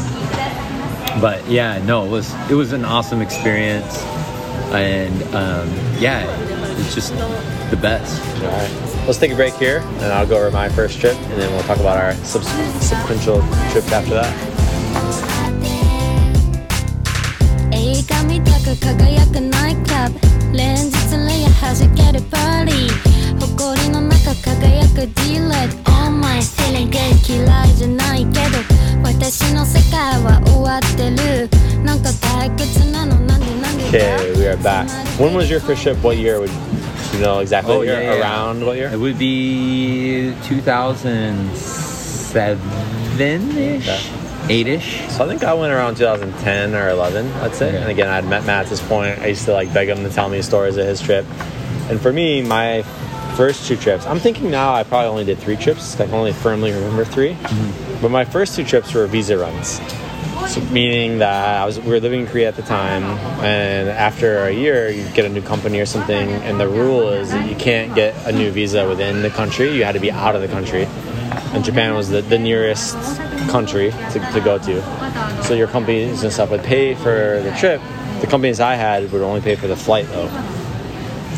But yeah, no, it was it was an awesome experience, and um, yeah, it's just the best. All right, let's take a break here, and I'll go over my first trip, and then we'll talk about our sub- sequential trip after that. 私の世界は終わってる。なんか退屈なのなんでなんで。Okay, we are back. When was your first trip? What year? Would Do you know exactly oh, what year? Yeah, around yeah. what year? It would be two thousand seven-ish, eight-ish. So I think I went around two thousand ten or eleven, let's say. Okay. And again, I'd met Matt at this point. I used to like beg him to tell me stories of his trip. And for me, my first two trips, I'm thinking now I probably only did three trips. I can only firmly remember three. Mm-hmm. But my first two trips were visa runs. So meaning that I was, we were living in Korea at the time, and after a year, you get a new company or something, and the rule is that you can't get a new visa within the country. You had to be out of the country, and Japan was the, the nearest country to, to go to. So your companies and stuff would pay for the trip. The companies I had would only pay for the flight, though.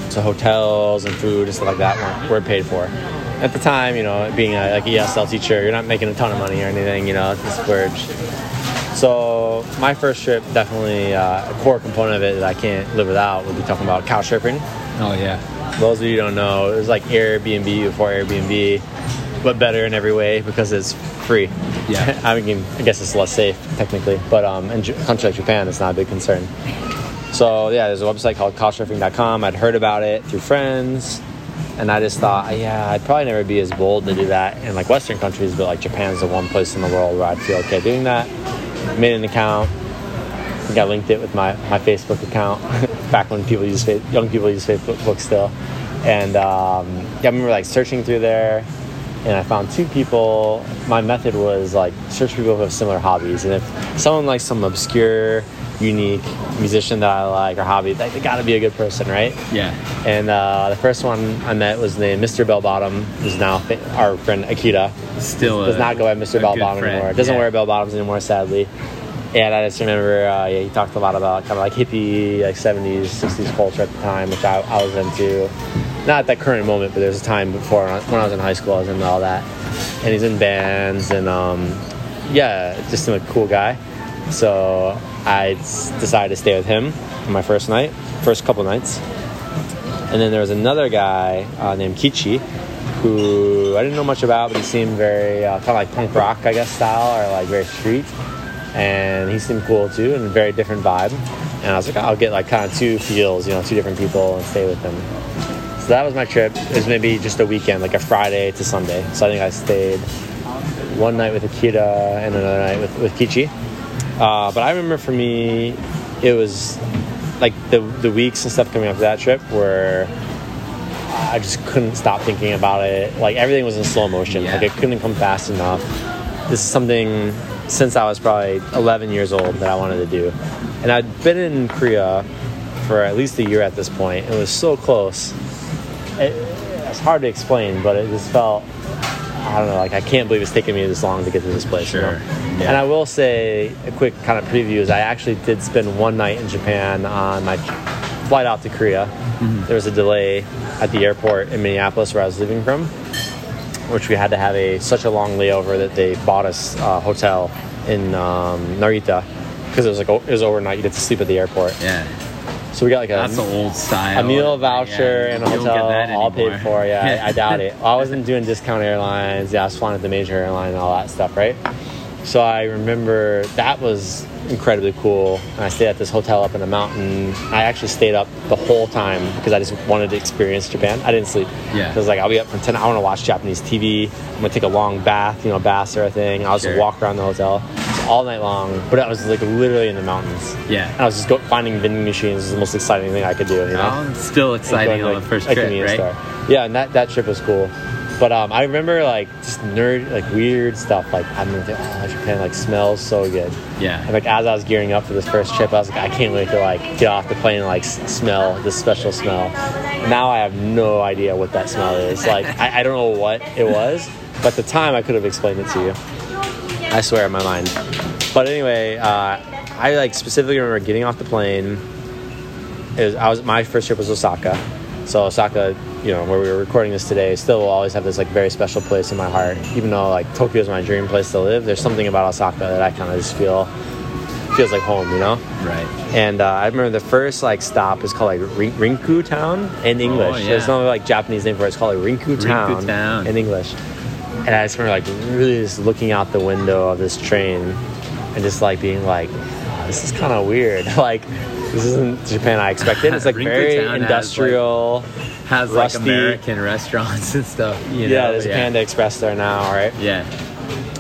So hotels and food and stuff like that weren't, were paid for. At the time, you know, being a, like an E S L teacher, you're not making a ton of money or anything, you know, to splurge. So my first trip, definitely uh, a core component of it that I can't live without would be talking about couch surfing. Oh, yeah. Those of you who don't know, it was like Airbnb before Airbnb, but better in every way because it's free. Yeah. I mean, I guess it's less safe, technically. But um, in a country like Japan, it's not a big concern. So, yeah, there's a website called couchsurfing dot com. I'd heard about it through friends. And I just thought, yeah, I'd probably never be as bold to do that in, like, Western countries. But, like, Japan's the one place in the world where I'd feel okay doing that. Made an account. I think I linked it with my, my Facebook account back when people use young people use Facebook still. And um, yeah, I remember like searching through there, and I found two people. My method was like search people who have similar hobbies, and if someone likes some obscure, unique musician that I like or hobby, they, they got to be a good person, right? Yeah. And uh, the first one I met was named Mister Bell Bottom, who's now our friend Akira. Still a, does not go by Mister Bell Bottom friend. Anymore. Doesn't yeah. wear bell bottoms anymore, sadly. And I just remember uh, yeah, he talked a lot about kind of like hippie, like seventies, sixties culture at the time, which I, I was into. Not at that current moment, but there's a time before when I was in high school, I was into all that. And he's in bands, and um, yeah, just a cool guy. So I decided to stay with him on my first night, first couple nights. And then there was another guy uh, named Kichi, who I didn't know much about, but he seemed very uh, kind of like punk rock, I guess, style, or like very street. And he seemed cool too, and a very different vibe. And I was like, I'll get like kind of two feels, you know, two different people and stay with them. So that was my trip. It was maybe just a weekend, like a Friday to Sunday. So I think I stayed one night with Akira and another night with, with Kichi. Uh, but I remember for me, it was like the the weeks and stuff coming up to that trip where I just couldn't stop thinking about it. Like everything was in slow motion. Yeah. Like it couldn't come fast enough. This is something since I was probably eleven years old that I wanted to do. And I'd been in Korea for at least a year at this point. It was so close. It, it's hard to explain, but it just felt, I don't know, like I can't believe it's taken me this long to get to this place. Sure. You know? Yeah. And I will say a quick kind of preview is I actually did spend one night in Japan on my flight out to Korea. Mm-hmm. There was a delay at the airport in Minneapolis where I was leaving from, which we had to have a such a long layover that they bought us a hotel in um, Narita because it was like it was overnight. You get to sleep at the airport. Yeah. So we got like a that's an old style a meal voucher yeah, and a hotel all paid for. Yeah, I, I doubt it. I wasn't doing discount airlines. Yeah, I was flying at the major airline and all that stuff, right? So I remember that was incredibly cool. And I stayed at this hotel up in a mountain. I actually stayed up the whole time because I just wanted to experience Japan. I didn't sleep. Yeah. I was like, I'll be up from ten. I want to watch Japanese T V. I'm going to take a long bath, you know, bath sort of thing. I'll just sure. walk around the hotel all night long. But I was like literally in the mountains. Yeah. And I was just go- finding vending machines. It was the most exciting thing I could do. You know? Oh, it's still exciting on like, the first trip, right? Store. Yeah, and that, that trip was cool. But um, I remember like just nerd, like weird stuff. Like I'm like, oh, Japan like smells so good. Yeah. And like as I was gearing up for this first trip, I was like, I can't wait to like get off the plane and like smell this special smell. Now I have no idea what that smell is. Like I, I don't know what it was, but at the time I could have explained it to you. I swear in my mind. But anyway, uh, I like specifically remember getting off the plane. It was I was my first trip was Osaka. So Osaka, you know, where we were recording this today, still will always have this like very special place in my heart. Even though like Tokyo is my dream place to live, there's something about Osaka that I kind of just feel feels like home, you know? Right. And uh, I remember the first like stop is called like Rin- Rinku Town in English. Oh, yeah. There's no like Japanese name for it. It's called like Rinku Town, Rinku Town in English. And I just remember like really just looking out the window of this train and just like being like, oh, this is kind of weird. Like. This isn't Japan I expected. It's like very industrial, like, has rusty, like American restaurants and stuff. You yeah, know? there's yeah. Panda Express there now, right? Yeah.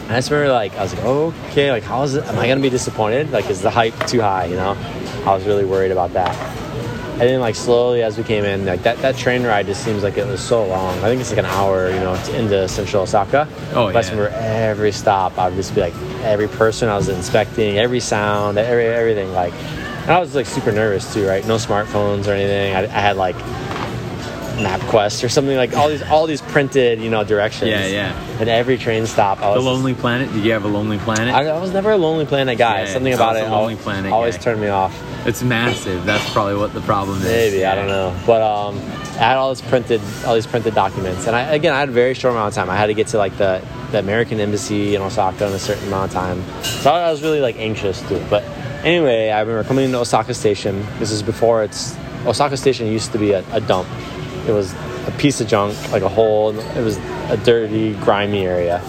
And I just remember, like, I was like, okay, like, how is it? Am I gonna be disappointed? Like, is the hype too high? You know, I was really worried about that. And then, like, slowly as we came in, like, that, that train ride just seems like it was so long. I think it's like an hour, you know, into central Osaka. Oh, but yeah. I just remember every stop, I would just be like, every person I was inspecting, every sound, every everything, like. And I was, like, super nervous, too, right? No smartphones or anything. I, I had, like, MapQuest or something, like, all these all these printed, you know, directions. Yeah, yeah. And every train stop, I was... The Lonely Planet? Did you have a Lonely Planet? I, I was never a Lonely Planet guy. Yeah, something about it Lonely al- Planet always guy. turned me off. It's massive. That's probably what the problem is. Maybe. Yeah. I don't know. But um, I had all, this printed, all these printed documents. And, I, again, I had a very short amount of time. I had to get to, like, the, the American Embassy in Osaka in a certain amount of time. So I was really, like, anxious, too. But... Anyway, I remember coming into Osaka Station. This is before it's... Osaka Station used to be a, a dump. It was a piece of junk, like a hole. It was a dirty, grimy area.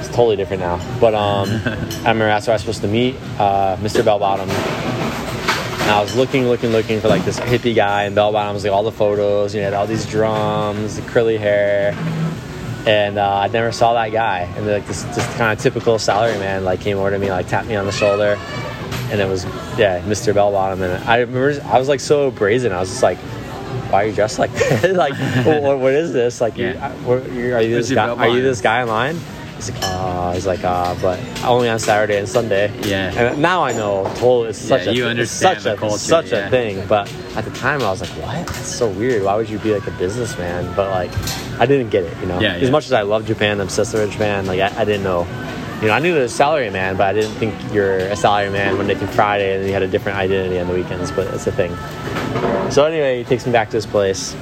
It's totally different now. But um, I remember that's where I was supposed to meet uh, Mister Bell Bottom. And I was looking, looking, looking for, like, this hippie guy. And Bell Bottom was, like, all the photos. You know, had all these drums, the curly hair. And uh, I never saw that guy. And, like, this, this kind of typical salaryman, like, came over to me, like, tapped me on the shoulder. And it was, yeah, Mister Bell Bottom. And I remember, I was like so brazen. I was just like, why are you dressed like this? Like, what, what is this? Like, yeah. you, are, you, are, you this guy, are you this guy in line? He's like, oh, he's like, ah, oh, but only on Saturday and Sunday. Yeah. And now I know, totally, it's such yeah, a, you understand it's such, the culture, a, it's such yeah. a thing. But at the time, I was like, what? That's so weird. Why would you be like a businessman? But like, I didn't get it, you know? Yeah, yeah. As much as I love Japan, I'm obsessed with Japan, like, I, I didn't know. You know, I knew there was a salary man, but I didn't think you're a salary man Monday through Friday, and you had a different identity on the weekends, but it's a thing. So anyway, he takes me back to this place,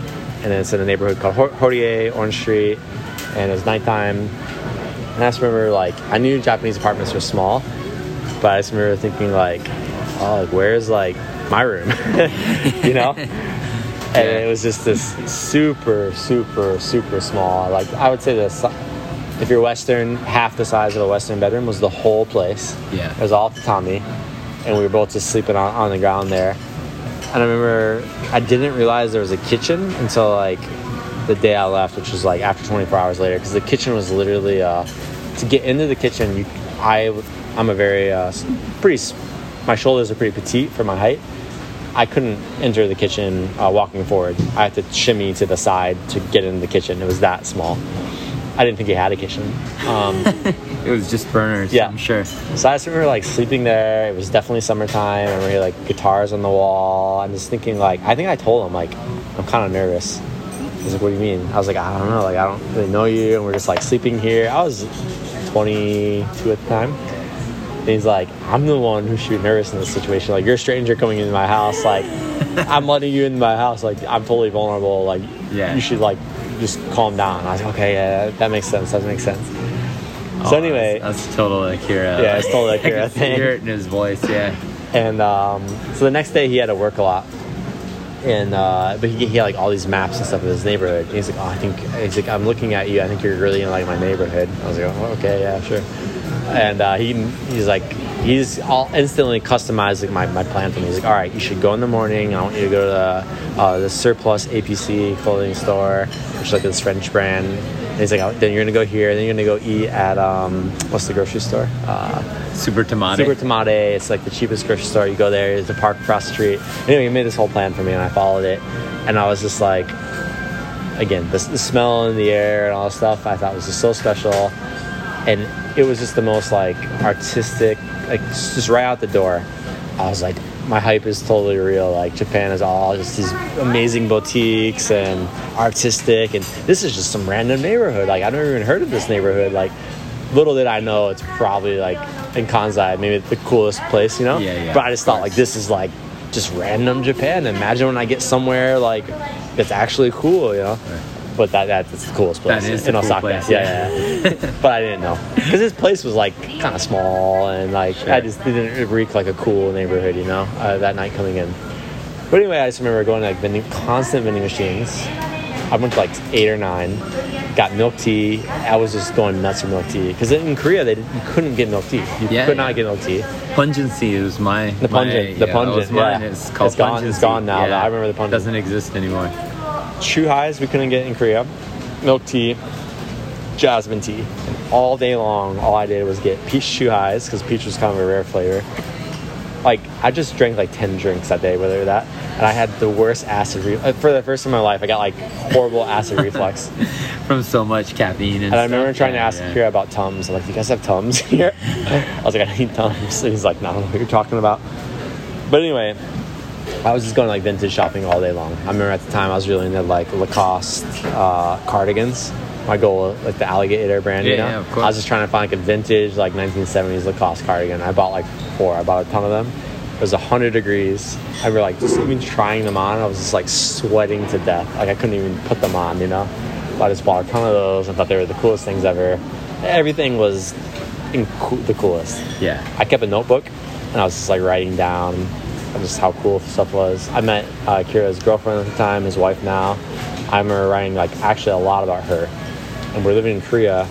and it's in a neighborhood called Horie, Orange Street, and it was nighttime. And I just remember, like, I knew Japanese apartments were small, but I just remember thinking, like, oh, like, where's, like, my room? You know? And it was just this super, super, super small, like, I would say this... If you're Western, half the size of a Western bedroom was the whole place. Yeah. It was all tatami. And we were both just sleeping on, on the ground there. And I remember I didn't realize there was a kitchen until, like, the day I left, which was, like, after twenty-four hours later. Because the kitchen was literally... Uh, to get into the kitchen, you, I, I'm a very... Uh, pretty. My shoulders are pretty petite for my height. I couldn't enter the kitchen uh, walking forward. I had to shimmy to the side to get into the kitchen. It was that small. I didn't think he had a kitchen. Um, it was just burners, yeah. I'm sure. So I just remember, like, sleeping there. It was definitely summertime. I remember, like, guitars on the wall. I'm just thinking, like, I think I told him, like, I'm kind of nervous. He's like, what do you mean? I was like, I don't know. Like, I don't really know you. And we're just, like, sleeping here. I was twenty-two at the time. And he's like, I'm the one who should be nervous in this situation. Like, you're a stranger coming into my house. Like, I'm letting you into my house. Like, I'm totally vulnerable. Like, yeah. You should, like... just calm down. I was like, okay, yeah, that makes sense. That makes sense. Oh, so anyway, that's, that's total Akira. Yeah, it's total Akira. I can hear it in his voice. Yeah. And um, so the next day he had to work a lot, and uh, but he, he had like all these maps and stuff of his neighborhood. And he's like, oh, I think he's like, I'm looking at you. I think you're really in like my neighborhood. I was like, oh, okay, yeah, sure. And uh, he he's like, he's all instantly customized like, my, my plan for me. He's like, all right, you should go in the morning. I want you to go to the, uh, the Surplus A P C clothing store, which is like this French brand. And he's like, oh, then you're going to go here. Then you're going to go eat at, um, what's the grocery store? Uh, Super Tomate. Super Tomate. It's like the cheapest grocery store. You go there. There's a park across the street. Anyway, he made this whole plan for me, and I followed it. And I was just like, again, the, the smell in the air and all that stuff I thought was just so special. And it was just the most, like, artistic, like, just right out the door. I was like, my hype is totally real. Like, Japan is all just these amazing boutiques and artistic. And this is just some random neighborhood. Like, I've never even heard of this neighborhood. Like, little did I know it's probably, like, in Kansai, maybe the coolest place, you know? Yeah, yeah, but I just thought, like, this is, like, just random Japan. Imagine when I get somewhere, like, that's actually cool, you know? Right. But that, that that's the coolest place that is in Osaka. Cool place. Yeah, yeah, yeah. But I didn't know. Because this place was, like, kind of small. And, like, sure. I just didn't reek like a cool neighborhood, you know, uh, that night coming in. But anyway, I just remember going to, like, vending, constant vending machines. I went to, like, eight or nine. Got milk tea. I was just going nuts for milk tea. Because in Korea, they you couldn't get milk tea. You yeah, could not yeah. get milk tea. Pungency is my... The pungent. My, the yeah, pungent, yeah. It's called it's gone, it's gone now. Yeah. I remember the pungent. It doesn't exist anymore. True highs we couldn't get in Korea. Milk tea, jasmine tea. And all day long, all I did was get peach true highs because peach was kind of a rare flavor. Like, I just drank like ten drinks that day, whether that. And I had the worst acid reflux. For the first time in my life, I got like horrible acid reflux. From so much caffeine and, and stuff. I remember trying yeah, to ask yeah. Akira about Tums. I'm like, do you guys have Tums here? I was like, I need Tums. And he's like, no, I don't know what you're talking about. But anyway, I was just going like vintage shopping all day long. I remember at the time I was really into like Lacoste uh, cardigans. My goal, like the alligator brand, yeah, you know? Yeah, of course. I was just trying to find like a vintage, like nineteen seventies Lacoste cardigan. I bought like four. I bought a ton of them. It was one hundred degrees. I remember like just even trying them on. I was just like sweating to death. Like I couldn't even put them on, you know? I just bought a ton of those. I thought they were the coolest things ever. Everything was inc- the coolest. Yeah. I kept a notebook and I was just like writing down just how cool stuff was. I met uh, Akira's girlfriend at the time, his wife now. I remember writing like actually a lot about her. And we're living in Korea,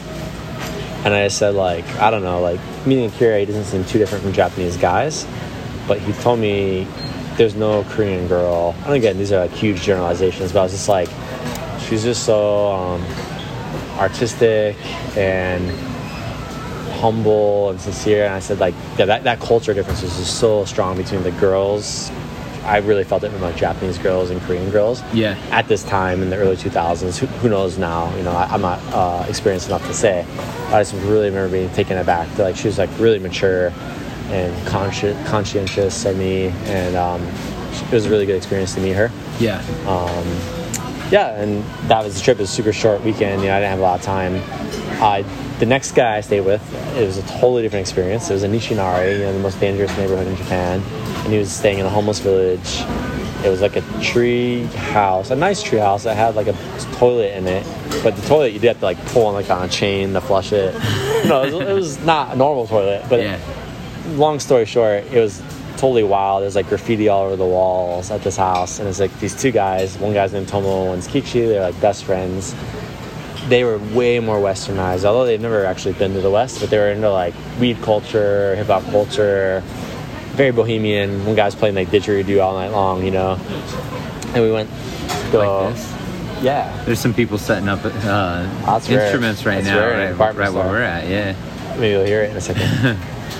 and I said, like, I don't know, like, meeting Akira, he doesn't seem too different from Japanese guys, but he told me there's no Korean girl. And again, these are like huge generalizations, but I was just like, she's just so um, artistic and humble and sincere. And I said, like, yeah, that, that culture difference was just so strong between the girls. I really felt it from like Japanese girls and Korean girls. Yeah. At this time in the early two thousands, who, who knows now? You know, I, I'm not uh, experienced enough to say. I just really remember being taken aback. That, like she was like really mature and consci- conscientious of me, and um, it was a really good experience to meet her. Yeah. Um, yeah, and that was the trip. It was a super short weekend. You know, I didn't have a lot of time. I. The next guy I stayed with, it was a totally different experience. It was in Nishinari, you know, the most dangerous neighborhood in Japan. And he was staying in a homeless village. It was like a tree house, a nice tree house that had like a toilet in it. But the toilet, you did have to like pull on like on a chain to flush it. No, it was, it was not a normal toilet. But yeah. Long story short, it was totally wild. There's like graffiti all over the walls at this house. And it's like these two guys, one guy's named Tomo, one's Kichi. They're like best friends. They were way more westernized, although they've never actually been to the West, but they were into like weed culture, hip hop culture, very bohemian. One guy's playing like didgeridoo all night long, you know. And we went to, like this. Yeah. There's some people setting up uh, instruments right now, right, right where we're at. Yeah. Maybe you'll hear it in a second.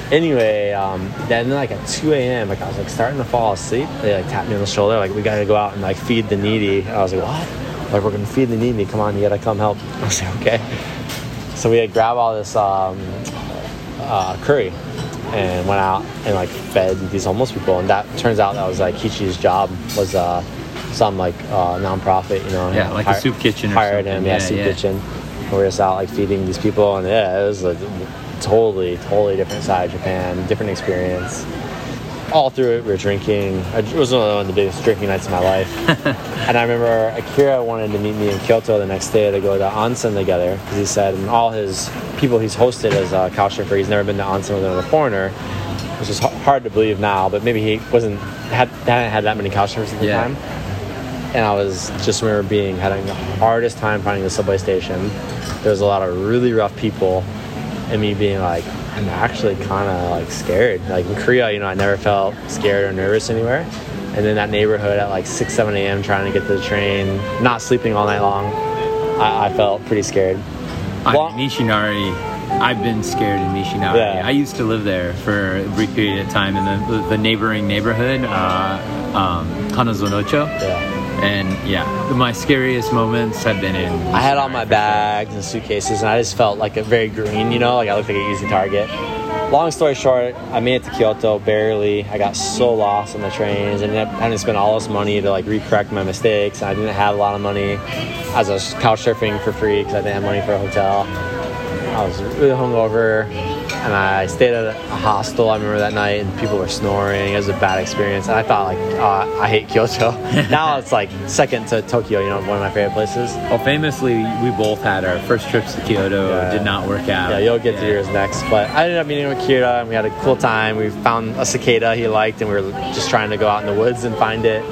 Anyway, um, then like at two a.m., like I was like starting to fall asleep. They like tapped me on the shoulder, like we gotta go out and like feed the needy. And I was like, what? Like, we're going to feed the needy. Come on, you got to come help. I was like, okay. So we had grabbed all this um, uh, curry and went out and, like, fed these homeless people. And that turns out that was, like, Kichi's job was uh, some, like, uh, nonprofit, you know. Yeah, like hired, a soup kitchen or hired something. Hired him, yeah, yeah soup yeah. kitchen. And we were just out, like, feeding these people. And, yeah, it was a totally, totally different side of Japan, different experience. All through it, we were drinking. It was one of the biggest drinking nights of my life. And I remember Akira wanted to meet me in Kyoto the next day to go to onsen together. Because he said, and all his people he's hosted as a couchsurfer, he's never been to onsen with another foreigner. Which is hard to believe now, but maybe he wasn't had, hadn't had that many couchsurfers at the yeah. time. And I was just remember being having the hardest time finding the subway station. There was a lot of really rough people, and me being like, I'm actually kind of like scared. Like in Korea, you know, I never felt scared or nervous anywhere. And then that neighborhood at like six, seven a.m. trying to get to the train, not sleeping all night long, I, I felt pretty scared. I well, mean, Nishinari, I've been scared in Nishinari. Yeah. I used to live there for a brief period of time in the, the neighboring neighborhood, uh, um, Kanazonocho. Yeah. And yeah, my scariest moments have been in. I had all my bags and suitcases, and I just felt like a very green, you know, like I looked like an easy target. Long story short, I made it to Kyoto barely. I got so lost on the trains, and I had to spend all this money to like recorrect my mistakes. And I didn't have a lot of money. I was couch surfing for free because I didn't have money for a hotel. I was really hungover, and I stayed at a hostel. I remember that night, and people were snoring. It was a bad experience, and I thought, like, oh, I hate Kyoto. Now it's like second to Tokyo, you know, one of my favorite places. Well, famously, we both had our first trips to Kyoto. Yeah. Did not work out. Yeah, you'll get yeah. to yours next. But I ended up meeting with Akira, and we had a cool time. We found a cicada he liked, and we were just trying to go out in the woods and find it.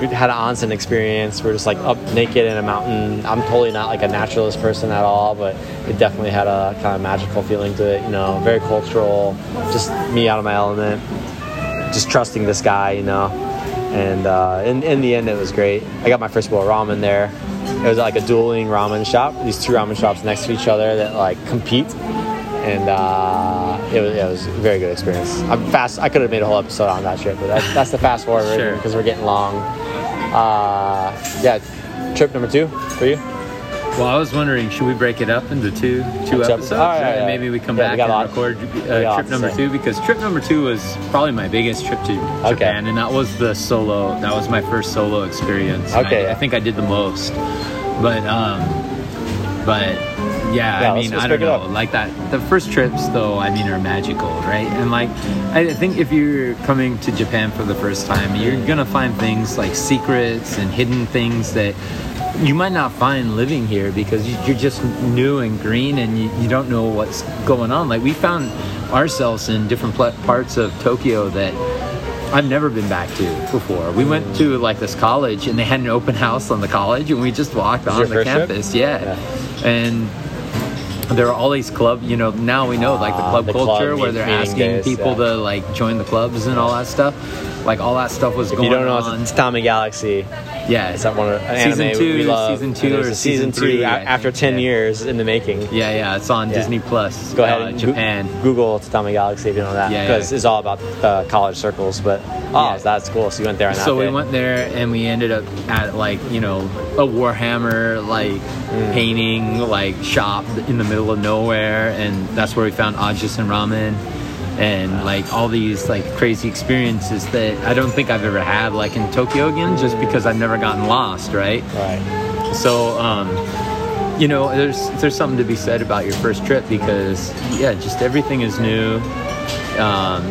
We had an onsen experience. We're just like up naked in a mountain. I'm totally not like a naturalist person at all, but it definitely had a kind of magical feeling to it, you know, very cultural, just me out of my element, just trusting this guy, you know. And uh, in, in the end, it was great. I got my first bowl of ramen there. It was like a dueling ramen shop. These two ramen shops next to each other that like compete. And uh, it, was, it was a very good experience. I'm fast. I could have made a whole episode on that trip, but that's, that's the fast forward sure. because we're getting long. Uh, yeah, trip number two for you. Well, I was wondering, should we break it up into two two Each episodes? All right, and yeah. maybe we come yeah, back we and lot. record uh, trip number two, because trip number two was probably my biggest trip to Japan, okay. and that was the solo. That was my first solo experience. Okay, I, I think I did the most, but um, but yeah, yeah I mean, I don't know, like that. The first trips, though, I mean, are magical, right? And like, I think if you're coming to Japan for the first time, you're gonna find things like secrets and hidden things that you might not find living here, because you're just new and green and you, you don't know what's going on. Like, we found ourselves in different pl- parts of Tokyo that I've never been back to before. We went to like this college and they had an open house on the college, and we just walked on the campus. Yeah. yeah. And there are all these club, you know, now we know like the club uh, the culture club where they're asking days, people yeah. to like join the clubs and all that stuff. Like all that stuff was if going on. If you don't know, on. It's Tatami Galaxy. Yeah. Is that one of an season anime two, we love? Season two or season, season three. three after think, ten yeah. years in the making. Yeah, yeah. It's on yeah. Disney Plus. Go ahead uh, and Japan. Go- Google Tatami Galaxy if you know that. Yeah. Because yeah. it's all about uh, college circles. But oh, yeah. so that's cool. So you went there on that So day. we went there and we ended up at like, you know, a Warhammer like mm. painting like shop in the middle of nowhere. And that's where we found Ajisen Ramen. And like all these like crazy experiences that I don't think I've ever had, like in Tokyo again, just because I've never gotten lost, right? Right. So, um, you know, there's there's something to be said about your first trip, because yeah, just everything is new. Um,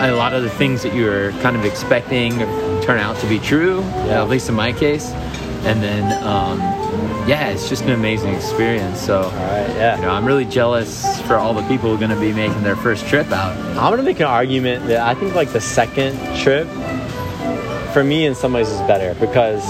a lot of the things that you were kind of expecting turn out to be true, yeah. at least in my case. And then, um, yeah, it's just an amazing experience. So, all right, yeah. you know, I'm really jealous for all the people who are going to be making their first trip out. I'm going to make an argument that I think, like, the second trip, for me, in some ways, is better. Because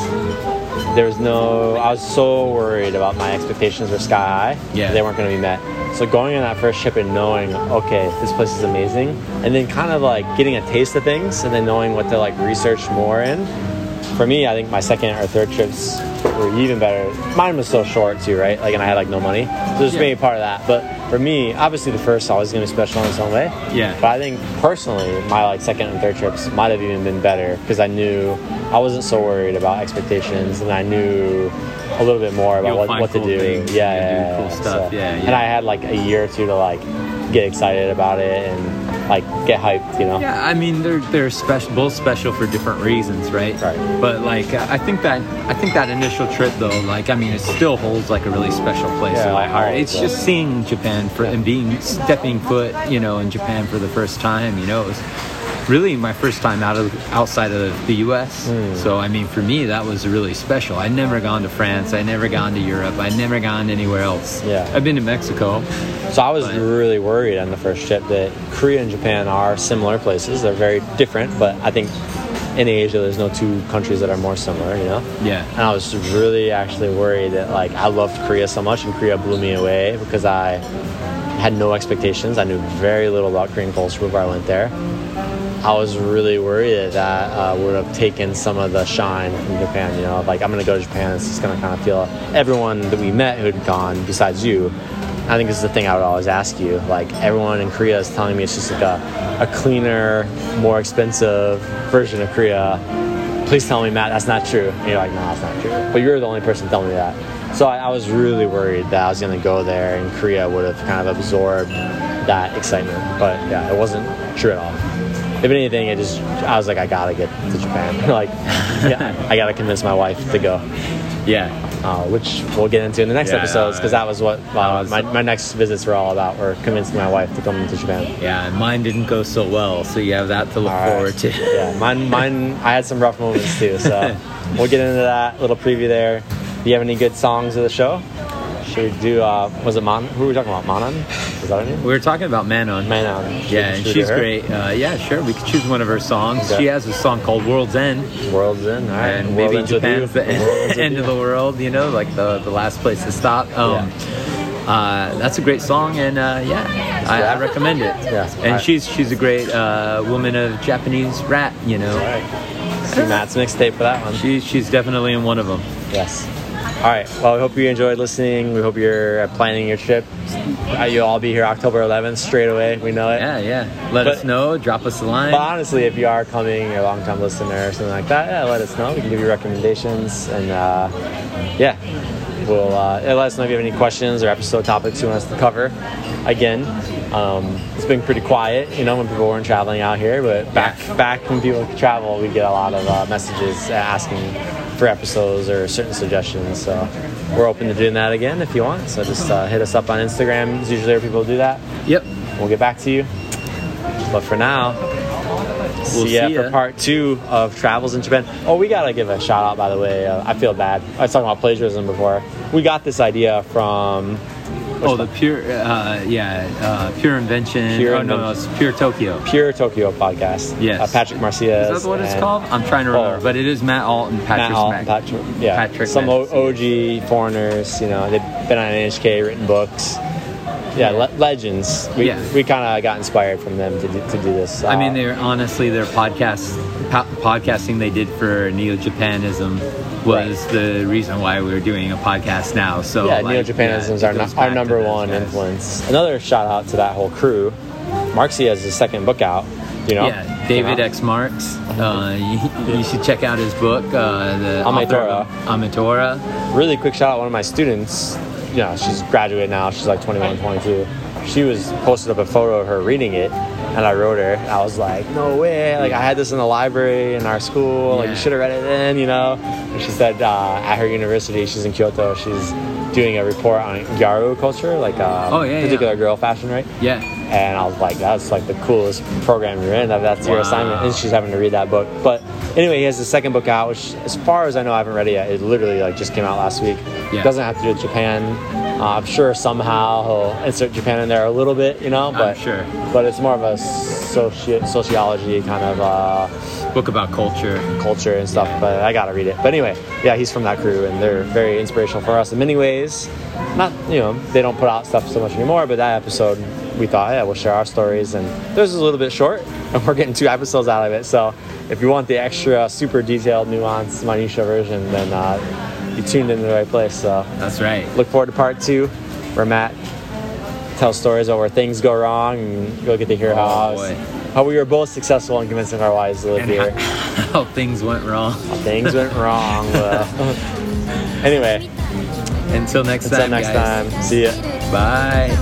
there was no... I was so worried about my expectations were sky high. Yeah. They weren't going to be met. So going on that first trip and knowing, okay, this place is amazing. And then kind of, like, getting a taste of things and then knowing what to, like, research more in. For me, I think my second or third trips were even better. Mine was so short too, right? Like, and I had like no money, so there's yeah. maybe part of that. But for me, obviously the first always going to be special in its own way. Yeah. But I think personally, my like second and third trips might have even been better, because I knew I wasn't so worried about expectations, and I knew a little bit more about what, what cool to do. Things. Yeah, yeah, do cool yeah, stuff. So. yeah, yeah. And I had like a year or two to like get excited about it and. Like, get hyped, you know? Yeah, I mean, they're they're special, both special for different reasons, right? Right. But, like, I think that I think that initial trip, though, like, I mean, it still holds, like, a really special place yeah, in my heart. It's so. just seeing Japan for, yeah. and being, stepping foot, you know, in Japan for the first time, you know, it was really my first time out of outside of the U S Mm. So, I mean, for me, that was really special. I'd never gone to France. I'd never gone to Europe. I'd never gone anywhere else. Yeah. I've been to Mexico. So I was but... really worried on the first trip that Korea and Japan are similar places. They're very different, but I think in Asia, there's no two countries that are more similar, you know? Yeah. And I was really actually worried that, like, I loved Korea so much, and Korea blew me away because I had no expectations. I knew very little about Korean culture before I went there. I was really worried that uh, would have taken some of the shine from Japan, you know, like I'm going to go to Japan, it's just going to kind of feel everyone that we met who had gone besides you. I think this is the thing I would always ask you, like everyone in Korea is telling me it's just like a, a cleaner, more expensive version of Korea. Please tell me, Matt, that's not true. And you're like, no, that's not true. But you're the only person telling me that. So I, I was really worried that I was going to go there and Korea would have kind of absorbed that excitement. But yeah, it wasn't true at all. If anything, it just I was like, I gotta get to Japan. Like, yeah, I gotta convince my wife to go. Yeah, uh, which we'll get into in the next yeah, episodes, because that was what uh, my my next visits were all about, or convincing my wife to come to Japan. Yeah, and mine didn't go so well, so you have that to look right. forward to. Yeah, mine mine I had some rough moments too, so we'll get into that little preview there. Do you have any good songs of the show? Should we do, uh, was it Manon? Who were we talking about? Manon? Is that her name? We were talking about Manon. Manon. Should, yeah, and she's great. Uh, yeah, sure. We could choose one of her songs. Okay. She has a song called World's End. World's End, all right. And maybe Japan's the end, end of the world, you know, like the, the last place to stop. Um, yeah. uh, that's a great song, and uh, yeah, I, I recommend it. Yeah. And right. she's she's a great uh, woman of Japanese rap, you know. All right. see Matt's mixtape for that one. She, she's definitely in one of them. Yes. All right. Well, we hope you enjoyed listening. We hope you're planning your trip. You'll all be here October eleventh straight away. We know it. Yeah, yeah. Let but, us know. Drop us a line. But honestly, if you are coming, you're a long-time listener or something like that, yeah, let us know. We can give you recommendations. And, uh, yeah, we'll uh, let us know if you have any questions or episode topics you want us to cover. Again, um, it's been pretty quiet, you know, when people weren't traveling out here. But back, yeah. back when people travel, we get a lot of uh, messages asking for episodes or certain suggestions, so we're open to doing that again if you want. So just uh, hit us up on Instagram. It's usually where people do that. Yep, we'll get back to you. But for now, we'll see, see ya, ya for part two of travels in Japan. Oh, we gotta give a shout out, by the way. Uh, I feel bad. I was talking about plagiarism before. We got this idea from. Oh, the pure, uh, yeah, uh, pure invention. Pure oh invention. no, no, it's Pure Tokyo. Pure Tokyo podcast. Yes, uh, Patrick Marcias. Is that what it's called? I'm trying to remember, oh, but it is Matt Alt and Patrick. Matt Alt and Patrick. Yeah, Patrick some O G foreigners. You know, they've been on N H K, written books. Yeah, le- legends. We yeah. we kind of got inspired from them to do, to do this. Uh, I mean, they're honestly their podcast po- podcasting they did for Neojapanisme was right. the reason why we were doing a podcast now. So yeah, like, Neo-Japanism's yeah, our, our number one guys. influence. Another shout out to that whole crew. Marxy has his second book out. You know, yeah, David X. Marx. Uh, you, you should check out his book, uh, the Amatora. Amatora. Really quick shout out. One of my students. You know, she's graduated now. She's like twenty-one, twenty-two. She was posted up a photo of her reading it, and I wrote her. I was like, no way. Like, I had this in the library in our school. Like, yeah. you should have read it then, you know? And she said uh, at her university, she's in Kyoto, she's doing a report on Gyaru culture, like a oh, yeah, particular yeah. girl fashion, right? Yeah. And I was like, that's like the coolest program you're in. That's wow. your assignment. And she's having to read that book. But anyway, he has his second book out, which as far as I know, I haven't read it yet. It literally like just came out last week. Yeah. It doesn't have to do with Japan. Uh, I'm sure somehow he'll insert Japan in there a little bit, you know, but I'm sure. but it's more of a soci- sociology kind of uh, book about culture, culture and stuff. Yeah. But I gotta read it. But anyway, yeah, he's from that crew, and they're very inspirational for us in many ways. Not, you know, they don't put out stuff so much anymore, but that episode we thought, yeah, we'll share our stories, and this is a little bit short, and we're getting two episodes out of it. So if you want the extra, super detailed, nuanced, minutia version, then. Uh, You tuned in to the right place, so that's right. Look forward to part two, where Matt tells stories about where things go wrong, and you'll get to hear oh, how boy. how we were both successful in convincing our wives to live and here. How, how things went wrong. How things went wrong. Well. Anyway, until next until time. Until next guys. time. See ya. Bye.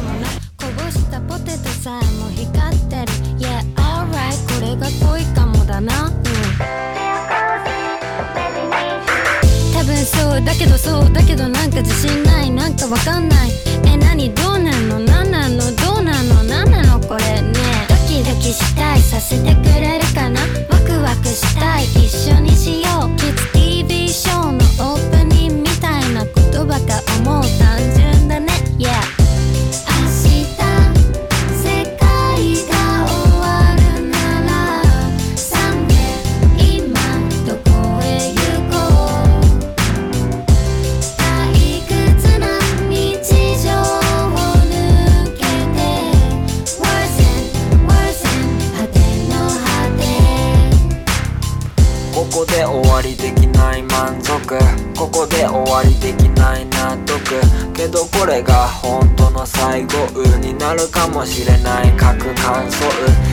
そうだけどそうだけどなんか自信ないなんかわかんないえ何どうなんのなんなのどうなのなんなのこれねドキドキしたいさせてくれるかなワクワクしたい一緒にしようキッズ ティーブイ ショーのオープニングみたいな言葉が思う単純だね Yeahここで終わりできない納得けどこれが本当の最後になるかもしれない各感想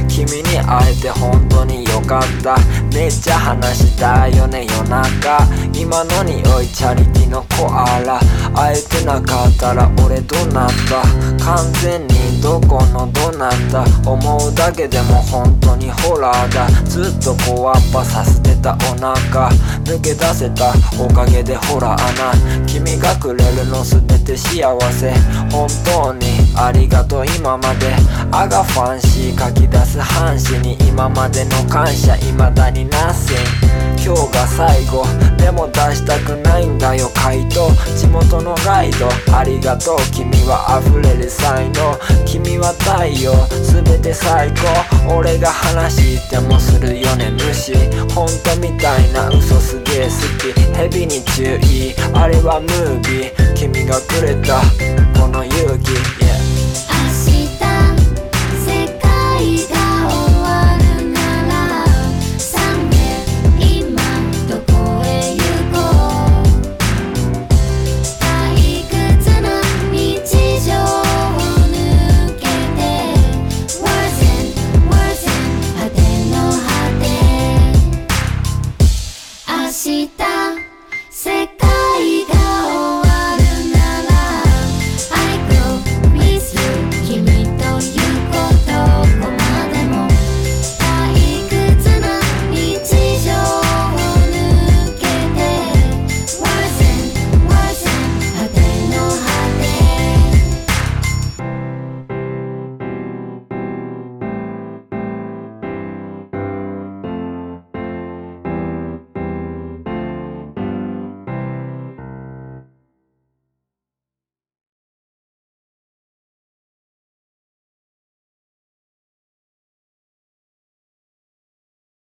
君に会えて本当に良かっためっちゃ話したよね夜中今の匂いチャリティのコアラ会えてなかったら俺どうなった完全にどこのどなた思うだけでも本当にホラーだずっとこわっぱさせてたお腹抜け出せたおかげでホラーな君がくれるの全て幸せ本当にありがとう今までアガファンシー書き出す半紙に今までの感謝未だにnothing今日が最後でも出したくないんだよ回答地元のガイドありがとう君は溢れる才能君は太陽全て最高俺が話してもするよね無視本当みたいな嘘すげえ好き蛇に注意あれはムービー君がくれた